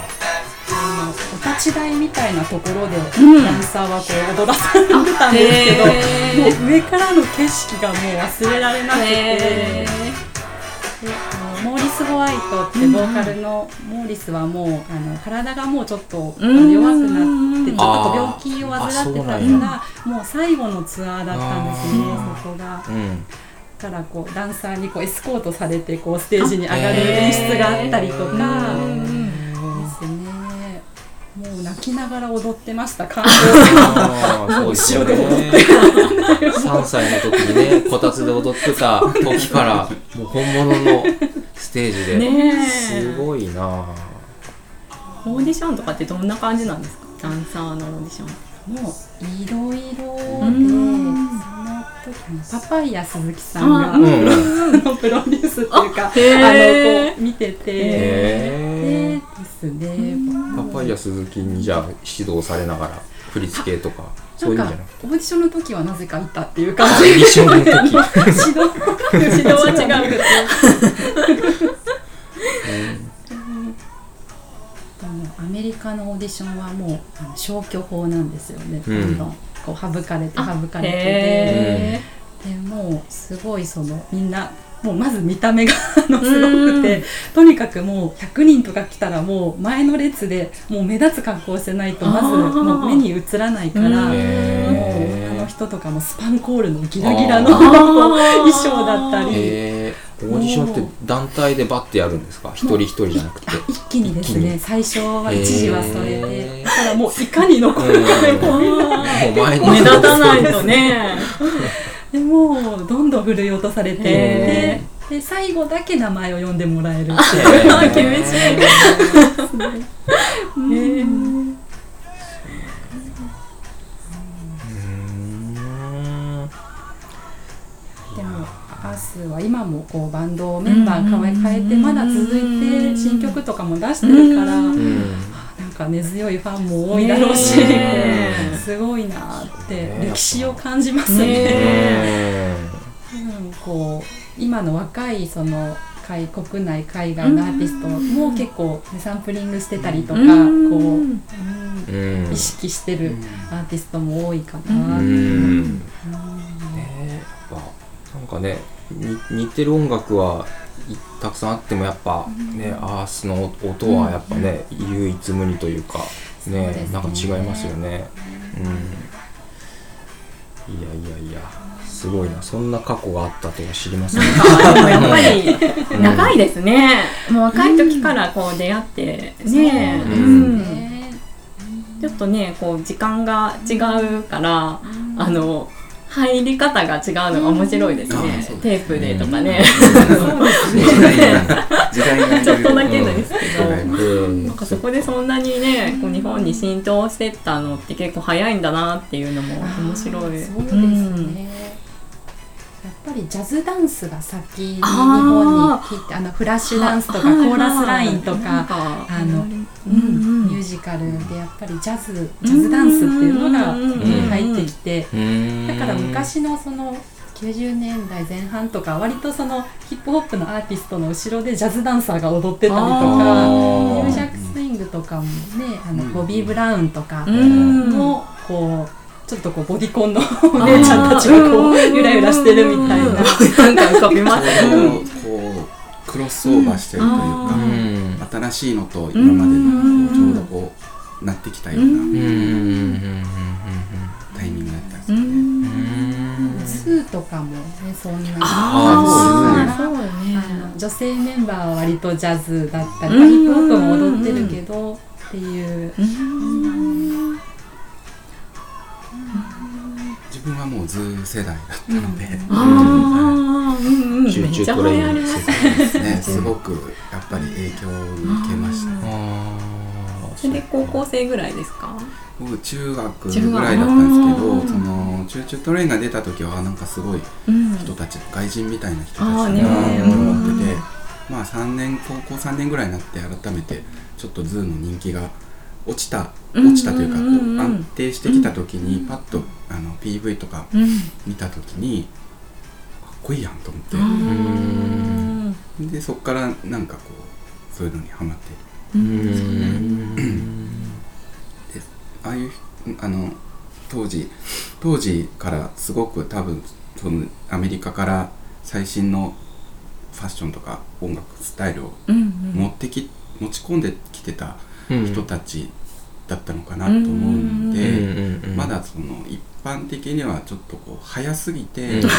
あのお立ち台みたいなところでダンサーはこう踊らされてたんですけど、もう上からの景色がもう忘れられなくて、であのモーリス・ホワイトってボーカルの、モーリスはもうあの体がもうちょっと弱くなってちょっと病気を患ってたから、もう最後のツアーだったんですね、そこが、うん、からこうダンサーにこうエスコートされてこうステージに上がる演出があったりとかですね。もう泣きながら踊ってました、感動もう後ろで踊ってさんさいの時にね、こたつで踊ってた時からもう本物のステージで、ね、すごいな。オーディションとかってどんな感じなんですか？ダンサーのオーディションもういろいろで、うん、パパイヤ鈴木さんがあのプロデュースっていうか、あのこう見ててでですね、パパイヤ鈴木にじゃあ指導されながら振り付けとかそういうんじゃなくて、オーディションの時はなぜかいたっていう感じで、オーディションの時指導は違うアメリカのオーディションはもう消去法なんですよね、どんどん省かれて省かれてで、でもうすごいそのみんなもうまず見た目がのすごくて、とにかくもうひゃくにんとか来たらもう前の列でもう目立つ格好をしてないとまずもう目に映らないから、もうあの人とかもスパンコールのギラギラの衣装だったり。オーディションって団体でバッてやるんですか？一人一人じゃなくて一気にですね、最初は一時はそれで、だからもういかに残るかでも目立たないとねでもうどんどん振り落とされて、で、で最後だけ名前を呼んでもらえるって厳しいね。アースは今もこうバンドメンバー変えてまだ続いて新曲とかも出してるから、なんか根強いファンも多いだろうし、ね、すごいなって歴史を感じますね、ね、こう今の若いその国内海外のアーティストも結構サンプリングしてたりとか、こう、うん、意識してるアーティストも多いかなって。なんかね、似てる音楽はたくさんあってもやっぱね、うん、アースの音はやっぱね、うん、唯一無二というか、ね、うね、なんか違いますよね、うん、いやいやいや、すごいな、そんな過去があったとは知りません、ね、やっぱり長いですね、うん、もう若い時からこう出会ってね、うんうんうん、ちょっとね、こう時間が違うから、うん、あの入り方が違うのが面白いですね、うん、そうですテープでとかね、うん、ちょっとだけですけど、うん、なんかそこでそんなにねこう日本に浸透してったのって結構早いんだなっていうのも面白い。そうですね、うん、やっぱりジャズダンスが先に日本に来て、あのフラッシュダンスとかコーラスラインとかあの、うん、ミュージカルでやっぱりジャズ、ジャズダンスっていうのが入ってきて、だから昔のそのきゅうじゅうねんだいぜんはんとか割とそのヒップホップのアーティストの後ろでジャズダンサーが踊ってたりとか、ニュージャックスイングとかもね、あのボビー・ブラウンとかのこうちょっとこうボディコンのお姉ちゃんたちがこうゆらゆらしてるみたいななんか浮かびますね。クロスオーバーしてるというか、うん、新しいのと今までのちょうどこうなってきたようなタイミングだったんですかね。うんツーとかもねそんなあそうね、あの女性メンバーは割とジャズだったりヒップホップも踊ってるけどっていう、うんうん自分はもうズ世代だったので、うん、めっちゃ流行りましたね。すごくやっぱり影響を受けました、ね、あそれで高校生ぐらいですか？僕中学ぐらいだったんですけど、そのチューチュートレインが出た時はなんかすごい人たち、うん、外人みたいな人たちだなと思ってて、まあさんねん高校さんねんぐらいになって改めてちょっとズの人気が落ちた落ちたというか、うんうんうん、こう安定してきた時にパッとあの ピーブイ とか見た時に、うん、かっこいいやんと思って、うんうんでそこからなんかこうそういうのにハマって、うんで、ああいうあの当時当時からすごく多分そのアメリカから最新のファッションとか音楽スタイルを持ってき、うんうん、持ち込んできてた人たちだったのかなと思うので、うん、まだその一般的にはちょっとこう早すぎて、うん、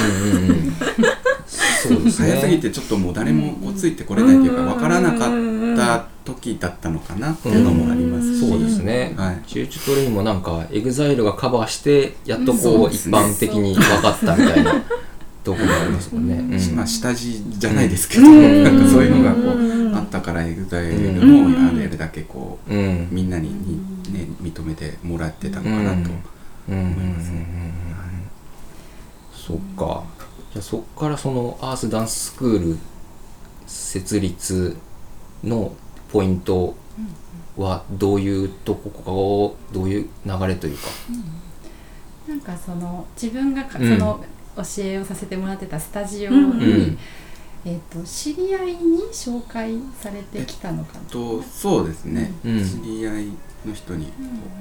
そうですね、早すぎてちょっともう誰もこうついてこれないというか分からなかった時だったのかなっていうのもありますし、うん、そうですね、はい、チューチュートレインもなんか エグザイル がカバーしてやっとこう一般的に分かったみたいなところがありますもんね、うん、まあ下地じゃないですけど、うん、なんかそういうのがこうあったから エグザイル もやれるだけこう、うん、みんなに、ね、認めてもらってたのかなと思いますね、うんうんはい、そっか。じゃあそっからそのアースダンススクール設立のポイントはどういうとこか、どういう流れというか、うん、なんかその自分がその教えをさせてもらってたスタジオに、うんうんえー、と知り合いに紹介されてきたのかな、えっと、そうですね、うん、知り合いの人にこ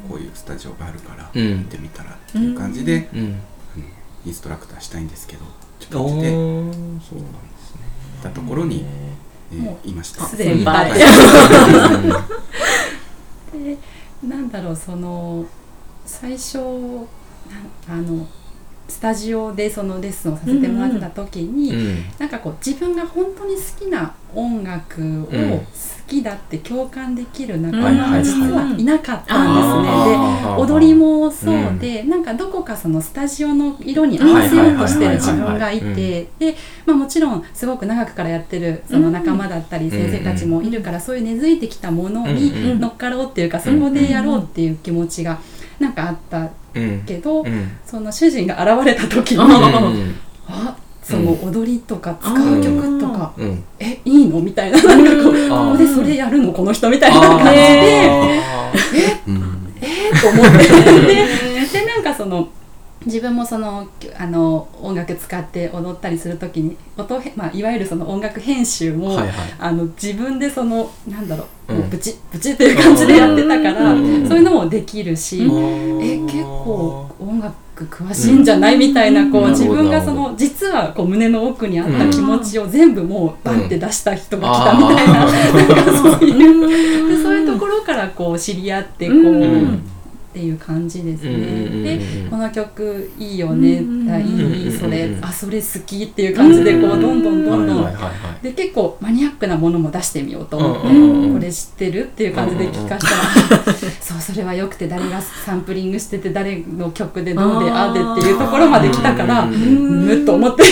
う、 こういうスタジオがあるから行ってみたらっていう感じで、うんうん、あのインストラクターしたいんですけどって感じで行ったところに、えー、もういました先輩で、なんだろうその最初あのスタジオでそのレッスンをさせてもらってた時に、うんうん、なんかこう自分が本当に好きな音楽を好きだって共感できる仲間が実はいなかったんですね。で踊りもそうで、うん、なんかどこかそのスタジオの色に合わせようとしてる自分がいて、で、まあ、もちろんすごく長くからやってるその仲間だったり先生たちもいるから、そういう根付いてきたものに乗っかろうっていうか、そこでやろうっていう気持ちがなんかあったけど、うん、その主人が現れた時に、うん、あその踊りとか使う曲とか、うん、えいいのみたいな、なんかこう、うん、ここでそれやるのこの人みたいな感じで、ええー、と思ってで, でなんかその自分もそのあの音楽使って踊ったりする時に音、まあ、いわゆるその音楽編集も、はいはい、あの自分でそのなんだろう、うん、ブチブチっていう感じでやってたから、うん、そういうのもできるし、うん、え結構音楽詳しいんじゃない、うん、みたいな、こう自分がその実はこう胸の奥にあった気持ちを全部もうバンって出した人が来たみたいな、うん、なんかそういうでそういうところからこう知り合ってこう。うんっていう感じですね、うんうんうん、でこの曲いいよね、うんうん、あいいそれ、うんうん、あそれ好きっていう感じでこうどんどんどんどん、はいはいはい、で結構マニアックなものも出してみようと思って、うんうんうん、これ知ってるっていう感じで聞かせたら、うんうんうん、そうそれれは良くて誰がサンプリングしてて誰の曲でどうでああでっていうところまで来たからむっと思ってで,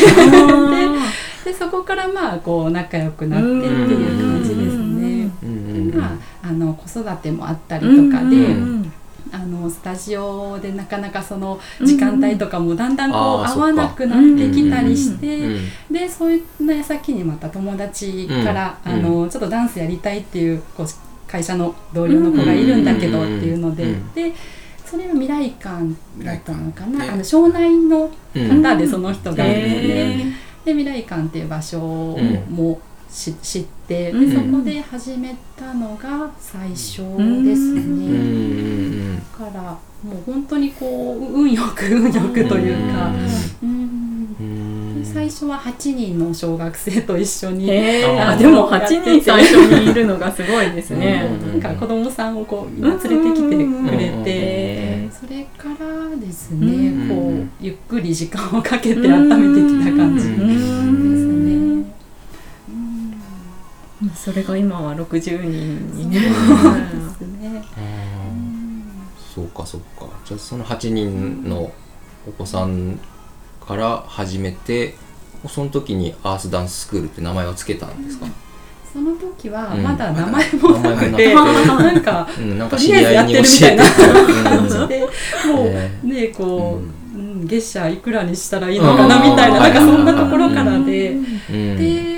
でそこからまあこう仲良くなってっていう感じですね。まあ、あの子育てもあったりとかであのスタジオでなかなかその時間帯とかもだんだんこう合わなくなってきたりして、うんうん、でそういう矢先にまた友達から、うん、あのちょっとダンスやりたいっていう、こう会社の同僚の子がいるんだけどっていうので、うんうん、でそれは未来館だったのかな、あの湘南の方でその人がいるので、うん、で未来館っていう場所もし、うん、知ってでそこで始めたのが最初ですね、うん、だからもう本当にこう運よく運よくというか、うんうんうん、で最初ははちにんの小学生と一緒に、えー、あでもはちにん最初にいるのがすごいですねなんか子供さんをこう連れてきてくれてそれからですねこうゆっくり時間をかけて温めてきた感じですね。それが今はろくじゅうにんにね。そうかそうか。じゃあそのはちにんのお子さんから始めて、その時にアースダンススクールって名前を付けたんですか？うん、その時はまだ名前もなくて、なんかとりあえずやってるみたいな感じで、もうねこう、うん、月謝いくらにしたらいいのかなみたいな、なんかそんなところからで、うん、で。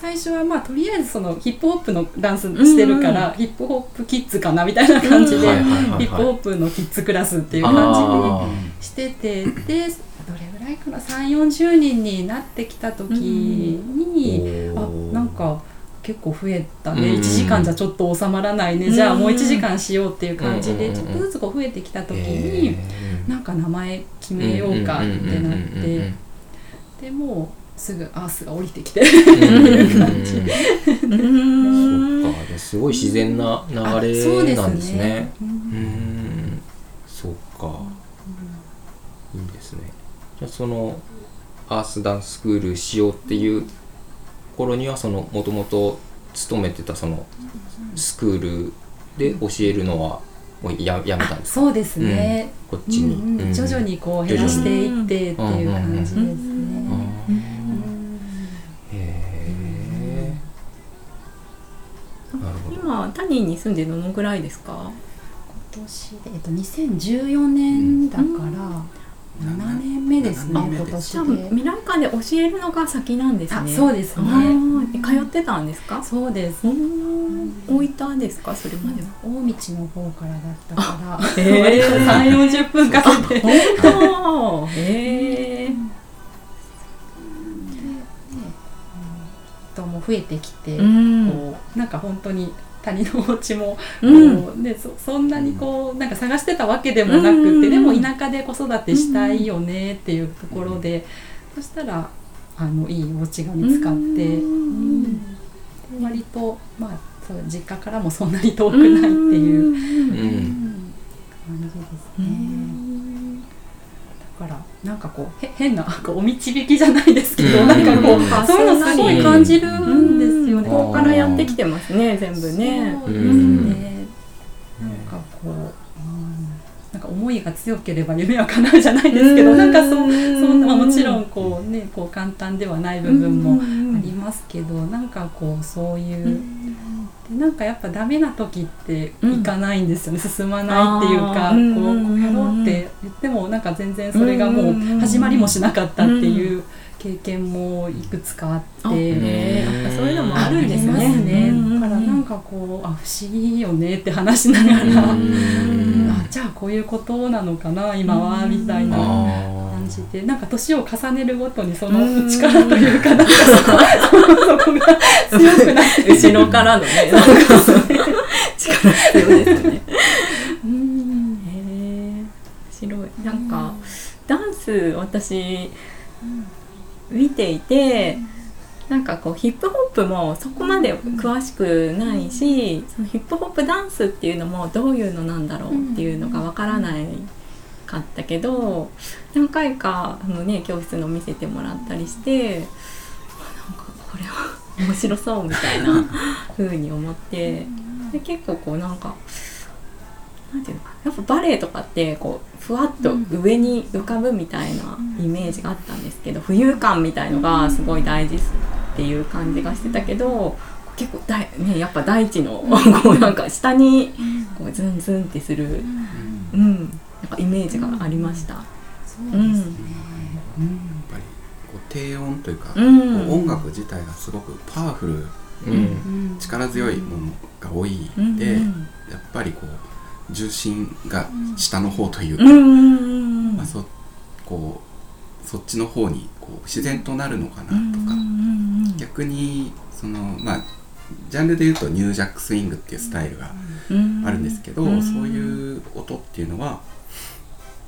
最初はまあとりあえずそのヒップホップのダンスしてるからヒップホップキッズかなみたいな感じでヒップホップのキッズクラスっていう感じでしててでどれぐらいかなさんじゅうよんじゅうにんになってきた時にあなんか結構増えたねいちじかんじゃちょっと収まらないねじゃあもういちじかんしようっていう感じでちょっとずつこう増えてきた時になんか名前決めようかってなってでもうすぐアースが降りてきてっていう感じでそうかすごい自然な流れなんですね。そうですね、うん、うんそうか、うん、いいですね。じゃあそのアースダンススクールしようっていう頃にはそのもともと勤めてたそのスクールで教えるのはもう や, やめたんですか？そうですね、うん、こっちに、うんうん、徐々にこう減らしていってっていう感じですね、うんうんうん今タニーに住んでどのぐらいですか？今年で、えっと、にせんじゅうよねんだから、うん、ななねんめですね。今年で未来館で教えるのが先なんですね。あそうですね。通ってたんですか？そうです。大分ですか？それまでは大道の方からだったから、えー、さんじゅうよんじゅっぷんかけて本当、えーも増えてきて、うん、こうなんか本当に谷のお家もこう、うんね、そ, そんなにこうなんか探してたわけでもなくて、うん、でも田舎で子育てしたいよねっていうところで、うん、そしたらあのいいお家が見つかって、うんうん、割と、まあ、そう実家からもそんなに遠くないっていう、うんうんうん、感じですね、うん、だからなんかこう変なこうお導きじゃないですけど、うん、なんかこう、うん、そういうのすごい感じるんですよね、うん、ここからやってきてますね全部ね。そうですね、うん、なんかこう、うん、なんか思いが強ければ夢は叶うじゃないですけど、うん、なんかそう、そんなもちろんこうねこう簡単ではない部分もありますけど、うん、なんかこうそういう、うん、でなんかやっぱダメな時って行かないんですよね、うん、進まないっていうか、うん、こう、こうやろうって言ってもなんか全然それがもう始まりもしなかったっていう経験もいくつかあって、うんね、なんかそういうのもあるんですね。ありますね、うん、だからなんかこうあ不思議よねって話しながら、うん、あじゃあこういうことなのかな今はみたいな感じで、うん、なんか年を重ねるごとにその力というかなんかそこが強くなって後ろからのねなんか力強いですね。なんかダンス私見ていてなんかこうヒップホップもそこまで詳しくないしそのヒップホップダンスっていうのもどういうのなんだろうっていうのがわからないかったけど何回かあの、ね、教室の見せてもらったりしてなんかこれは面白そうみたいな風に思ってで結構こうなんかなんていうのやっぱバレエとかってこうふわっと上に浮かぶみたいなイメージがあったんですけど、浮遊感みたいのがすごい大事っていう感じがしてたけど、結構だ、ね、やっぱ大地のこうなんか下にこうズンズンってする、うんうん、なんかイメージがありました。そうですね、うんうん、やっぱりこう低音というか、うん、こう音楽自体がすごくパワフル、うん、力強いものが多いで、うん、やっぱりこう重心が下の方というか、うんまあ、そ, こうそっちの方にこう自然となるのかなとか、うん、逆にそのまあジャンルでいうとニュージャックスイングっていうスタイルがあるんですけど、うん、そういう音っていうのは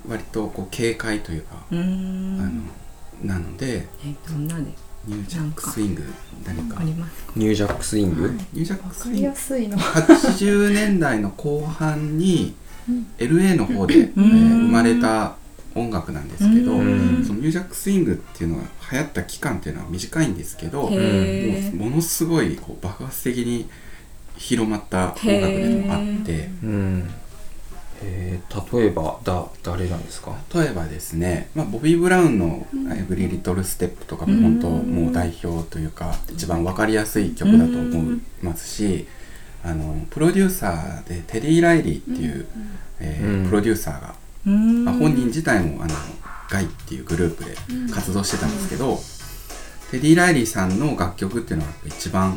割とこう軽快というか、うん、あのなのでどんなでニュージャックスイング何かニュージャックスイング、はい、ニュージャックスイング分かりやすいのはちじゅうねんだいの後半に エルエー の方で、えー、生まれた音楽なんですけど、そのニュージャックスイングっていうのは流行った期間っていうのは短いんですけど、もうものすごいこう爆発的に広まった音楽でもあって、うんえー、例えばだ誰なんですか？例えばですね、まあ、ボビー・ブラウンの Every Little Step とかも本当もう代表というか一番分かりやすい曲だと思いますし、あのプロデューサーでテリー・ライリーっていう、えー、プロデューサーがうんまあ、本人自体もあのガイっていうグループで活動してたんですけど、うん、テディ・ライリーさんの楽曲っていうのが一番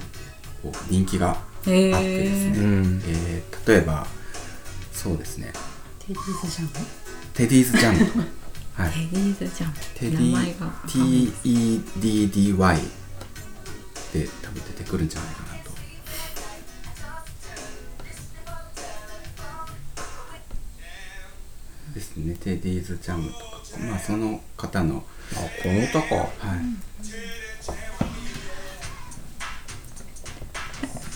こう人気があってですね、えーえー、例えばそうですねテディーズ・ジャムテディーズ・ジャムとか、はい、テディーズ・ジャムテディ名前が ティーイーディーディーワイ で多分出てくるんじゃないかな。ですね、テディーズジャムとか、まあ、その方のあこの歌か、はいうん、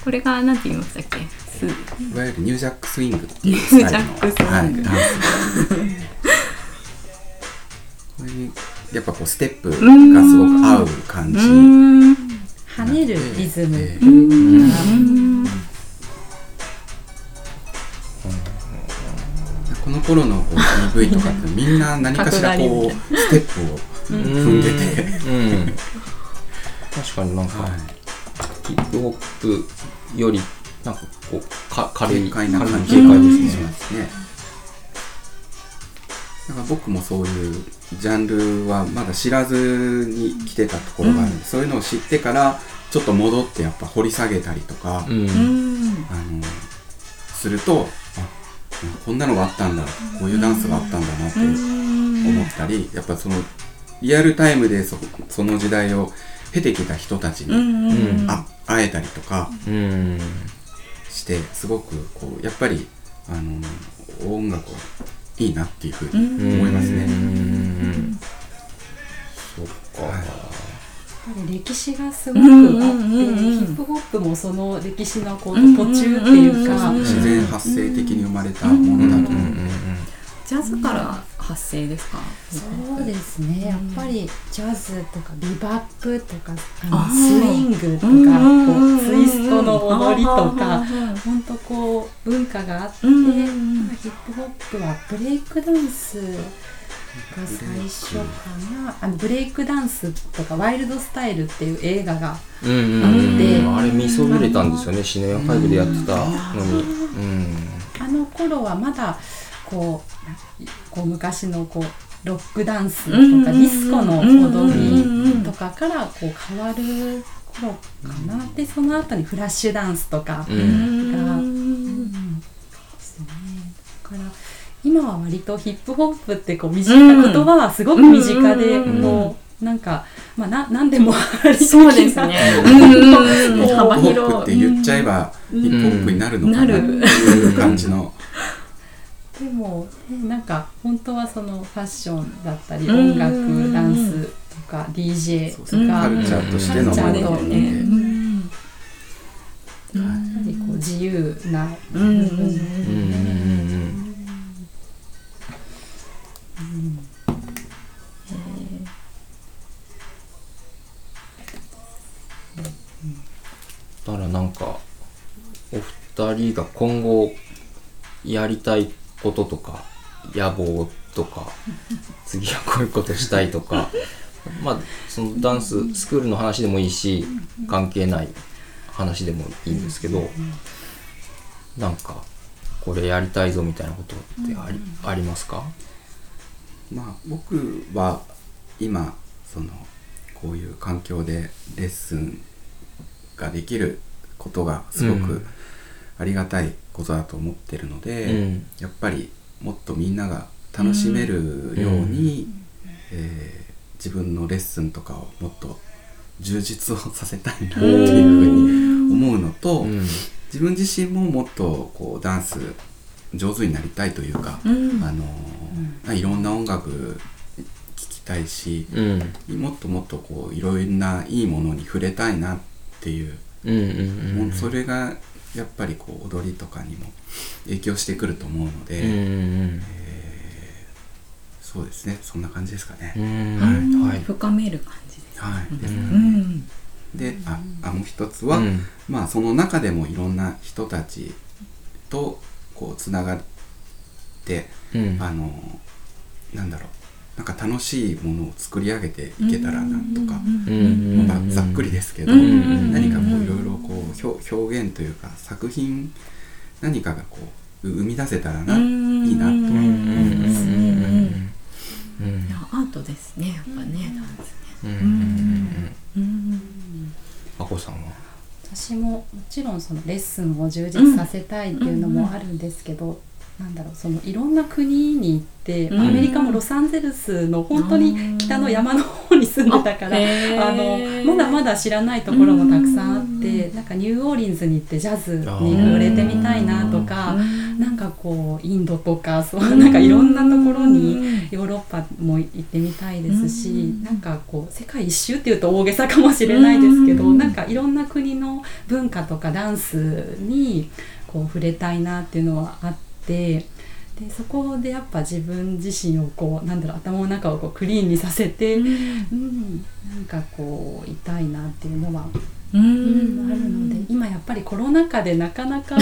これが何て言いましたっけ、いわゆるニュージャックスイングっていうスタイルの、はい、ダンスこれにやっぱこうステップがすごく合う感じ、うん跳ねるリズム、えーうんうん、この頃の イーブイ とかってみんな何かしらこうステップを踏んでてうん、うん、確かになんか、はい、ヒップホップよりなんかこうか軽い軽いな感じがしますね。なんか僕もそういうジャンルはまだ知らずに来てたところがあるんで、そういうのを知ってからちょっと戻ってやっぱ掘り下げたりとか、うん、あのするとこんなのがあったんだ、こういうダンスがあったんだなって思ったり、やっぱそのリアルタイムで そ, その時代を経てきた人たちに、うん、あ会えたりとかして、すごくこうやっぱりあの音楽はいいなっていうふうに思いますね。うんそっか、はい歴史がすごくあって、ヒップホップもその歴史のこう途中っていうか、うんうんうん、自然発生的に生まれたものだと思う、うんうんうん、ジャズから発生ですか？そうですね、やっぱりジャズとかビバップとかあのスイングとかこうツイストの踊りとか本当こう文化があって、うんうんうん、ヒップホップはブレイクダンスが最初かな、あのブレイクダンスとかワイルドスタイルっていう映画があって、うんうんうん、あれ見そびれたんですよね、シネマファイブでやってたのに、うん、あの頃はまだこう、こう昔のこうロックダンスとかディスコの踊りとかからこう変わる頃かな、でその後にフラッシュダンスとかが、うん、ですね、だから今は割とヒップホップってこう身近、うん、言葉はすごく身近で、うん、もうなんか、まあ、な何でもありそうですね幅広い、ヒップホップって言っちゃえば、うん、ヒップホップになるのかなっていう感じのでもなんか本当はそのファッションだったり、うん、音楽、ダンスとか ディージェー とかカルチャーとしてのものね、うん、やっぱりこう自由な部分、うんうんうんうんえー、だからなんかお二人が今後やりたいこととか野望とか次はこういうことしたいとかまあそのダンススクールの話でもいいし関係ない話でもいいんですけど、なんかこれやりたいぞみたいなことってあ り,、うんうん、ありますか？まあ、僕は今そのこういう環境でレッスンができることがすごくありがたいことだと思ってるので、うん、やっぱりもっとみんなが楽しめるように、うんえー、自分のレッスンとかをもっと充実をさせたいなっていうふうに思うのと、うんうん、自分自身ももっとこうダンス上手になりたいというか、うんあのうん、いろんな音楽聴きたいし、うん、もっともっとこういろんないいものに触れたいなっていう、うんうんうん、もうそれがやっぱりこう踊りとかにも影響してくると思うので、うんうんえー、そうですね、そんな感じですかね、うんはいはい、深める感じです、はいですねうんでああもう一つは、うんまあ、その中でもいろんな人たちとこうつながって、うん、あのなんだろうなんか楽しいものを作り上げていけたらなとか、うんまあ、ざっくりですけど、うん、何かこういろいろこう表、表現というか作品何かがこう生み出せたらな、うん、いいなと思います、うんうん、いやアートですねやっぱねダンスね、うんうんうんあこさんは私ももちろんそのレッスンを充実させたいっていうのもあるんですけど、うんうんうん、なんだろうそのいろんな国に行って、うん、アメリカもロサンゼルスの本当に北の山の方に住んでたからああのまだまだ知らないところもたくさんあって、うん、なんかニューオーリンズに行ってジャズに触れてみたいなとか、うん、なんかこうインドとかそうなんかいろんなところにヨーロッパも行ってみたいですし、うん、なんかこう世界一周っていうと大げさかもしれないですけど、うん、なんかいろんな国の文化とかダンスにこう触れたいなっていうのはあってでそこでやっぱ自分自身をこうなんだろう頭の中をこうクリーンにさせて、うんうん、なんかこういたいなっていうのはうんうんあるので今やっぱりコロナ禍でなかなかこう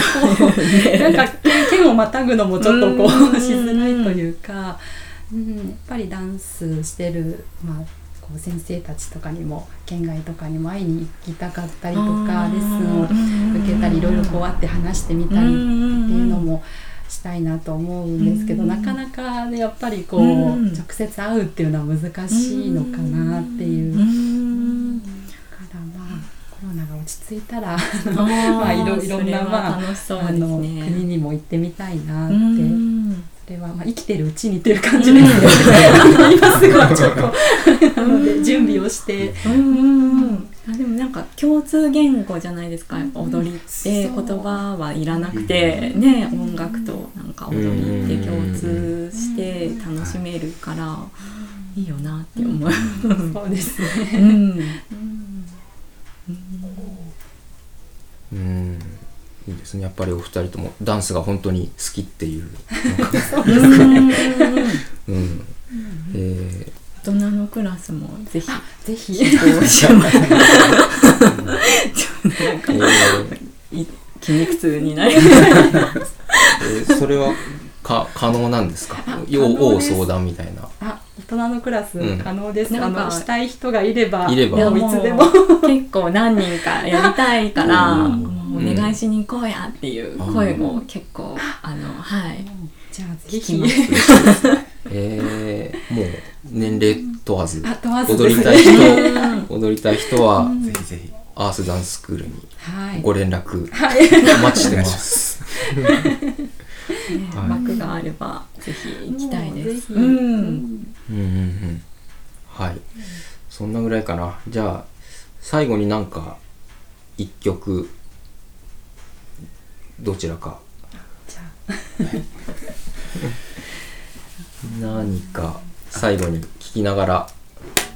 なんか県をまたぐのもちょっとこうしづらいというか。うん、やっぱりダンスしてる、まあ、こう先生たちとかにも県外とかにも会いに行きたかったりとかレッスンを受けたりいろいろこう会って話してみたりっていうのもしたいなと思うんですけどなかなか、ね、やっぱりこう直接会うっていうのは難しいのかなっていううんからまあコロナが落ち着いたらまあいろいろんな、まあ、あの国にも行ってみたいなってそれはまあ生きてるうちにという感じですね、うん、今すぐはちょっとなので準備をして、うんうん、でもなんか共通言語じゃないですか踊りって言葉はいらなくて、ね、音楽となんか踊りって共通して楽しめるからいいよなって思う、うん、そうですね、うんうんいいですね、やっぱりお二人ともダンスが本当に好きっていうそうですね、うんえー、大人のクラスもぜひぜひ筋肉痛になります、えー、それはか可能なんですか？要相談みたいなあ大人のクラス可能です、うん、あのしたい人がいればいればいつでも結構何人かやりたいからお願いしに行こうやっていう声も結構、うん、あのはいじゃあぜひえー、もう年齢問わず、 問わず踊りたい人踊りたい人はぜひぜひアースダンススクールにご連絡、はい、お待ちしてます幕があればぜひ行きたいですうんうんうんうんはいそんなぐらいかな。じゃあ最後になんか一曲どちらかじゃあ何か最後に聞きながら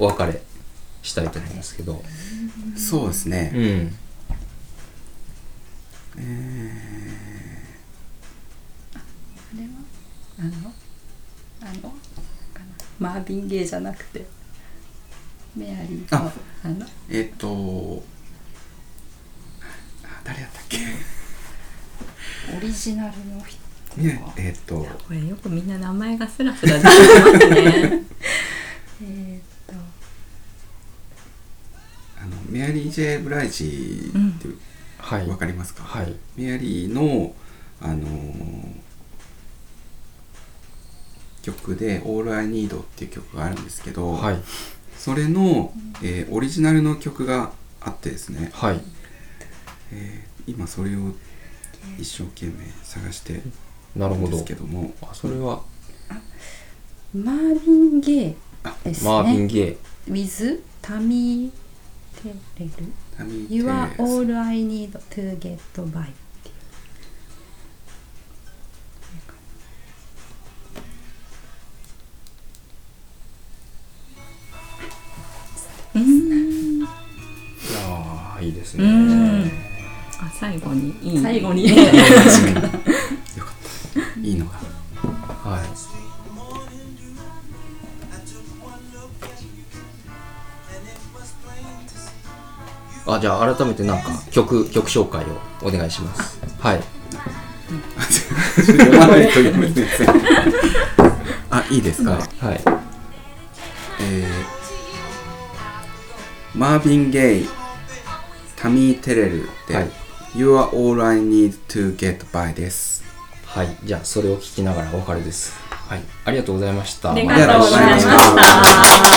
お別れしたいと思いますけどそうですね、うんえー、あれはあのあのかなマービン・ゲイじゃなくてメアリーとああのえっと誰だったっけオリジナルの人ねえー、っとこれよくみんな名前がスラスラ出てますねえっとあのメアリー・ジェイ・ブライジーって、うん、はい、わかりますか、はい、メアリーの、あのー、曲で「All I Need」っていう曲があるんですけど、はい、それの、えー、オリジナルの曲があってですね、はい、えー、今それを一生懸命探してなるほどですけども、あ、それはマーヴィン・ゲイですね。マーヴィン・ゲイ with タミー・テレル You are all I need to get by っていう、うん、いやいいですね、うん最後にいい最後にいいよかったいいのがはいあじゃあ改めてなんか曲曲紹介をお願いしますはいあいいですか、うん、はい、えー、マーヴィン・ゲイタミー・テレルで、はいYou are all I need to get by です。はい、じゃあそれを聞きながらお別れです。はい、ありがとうございました。ありがとうございました。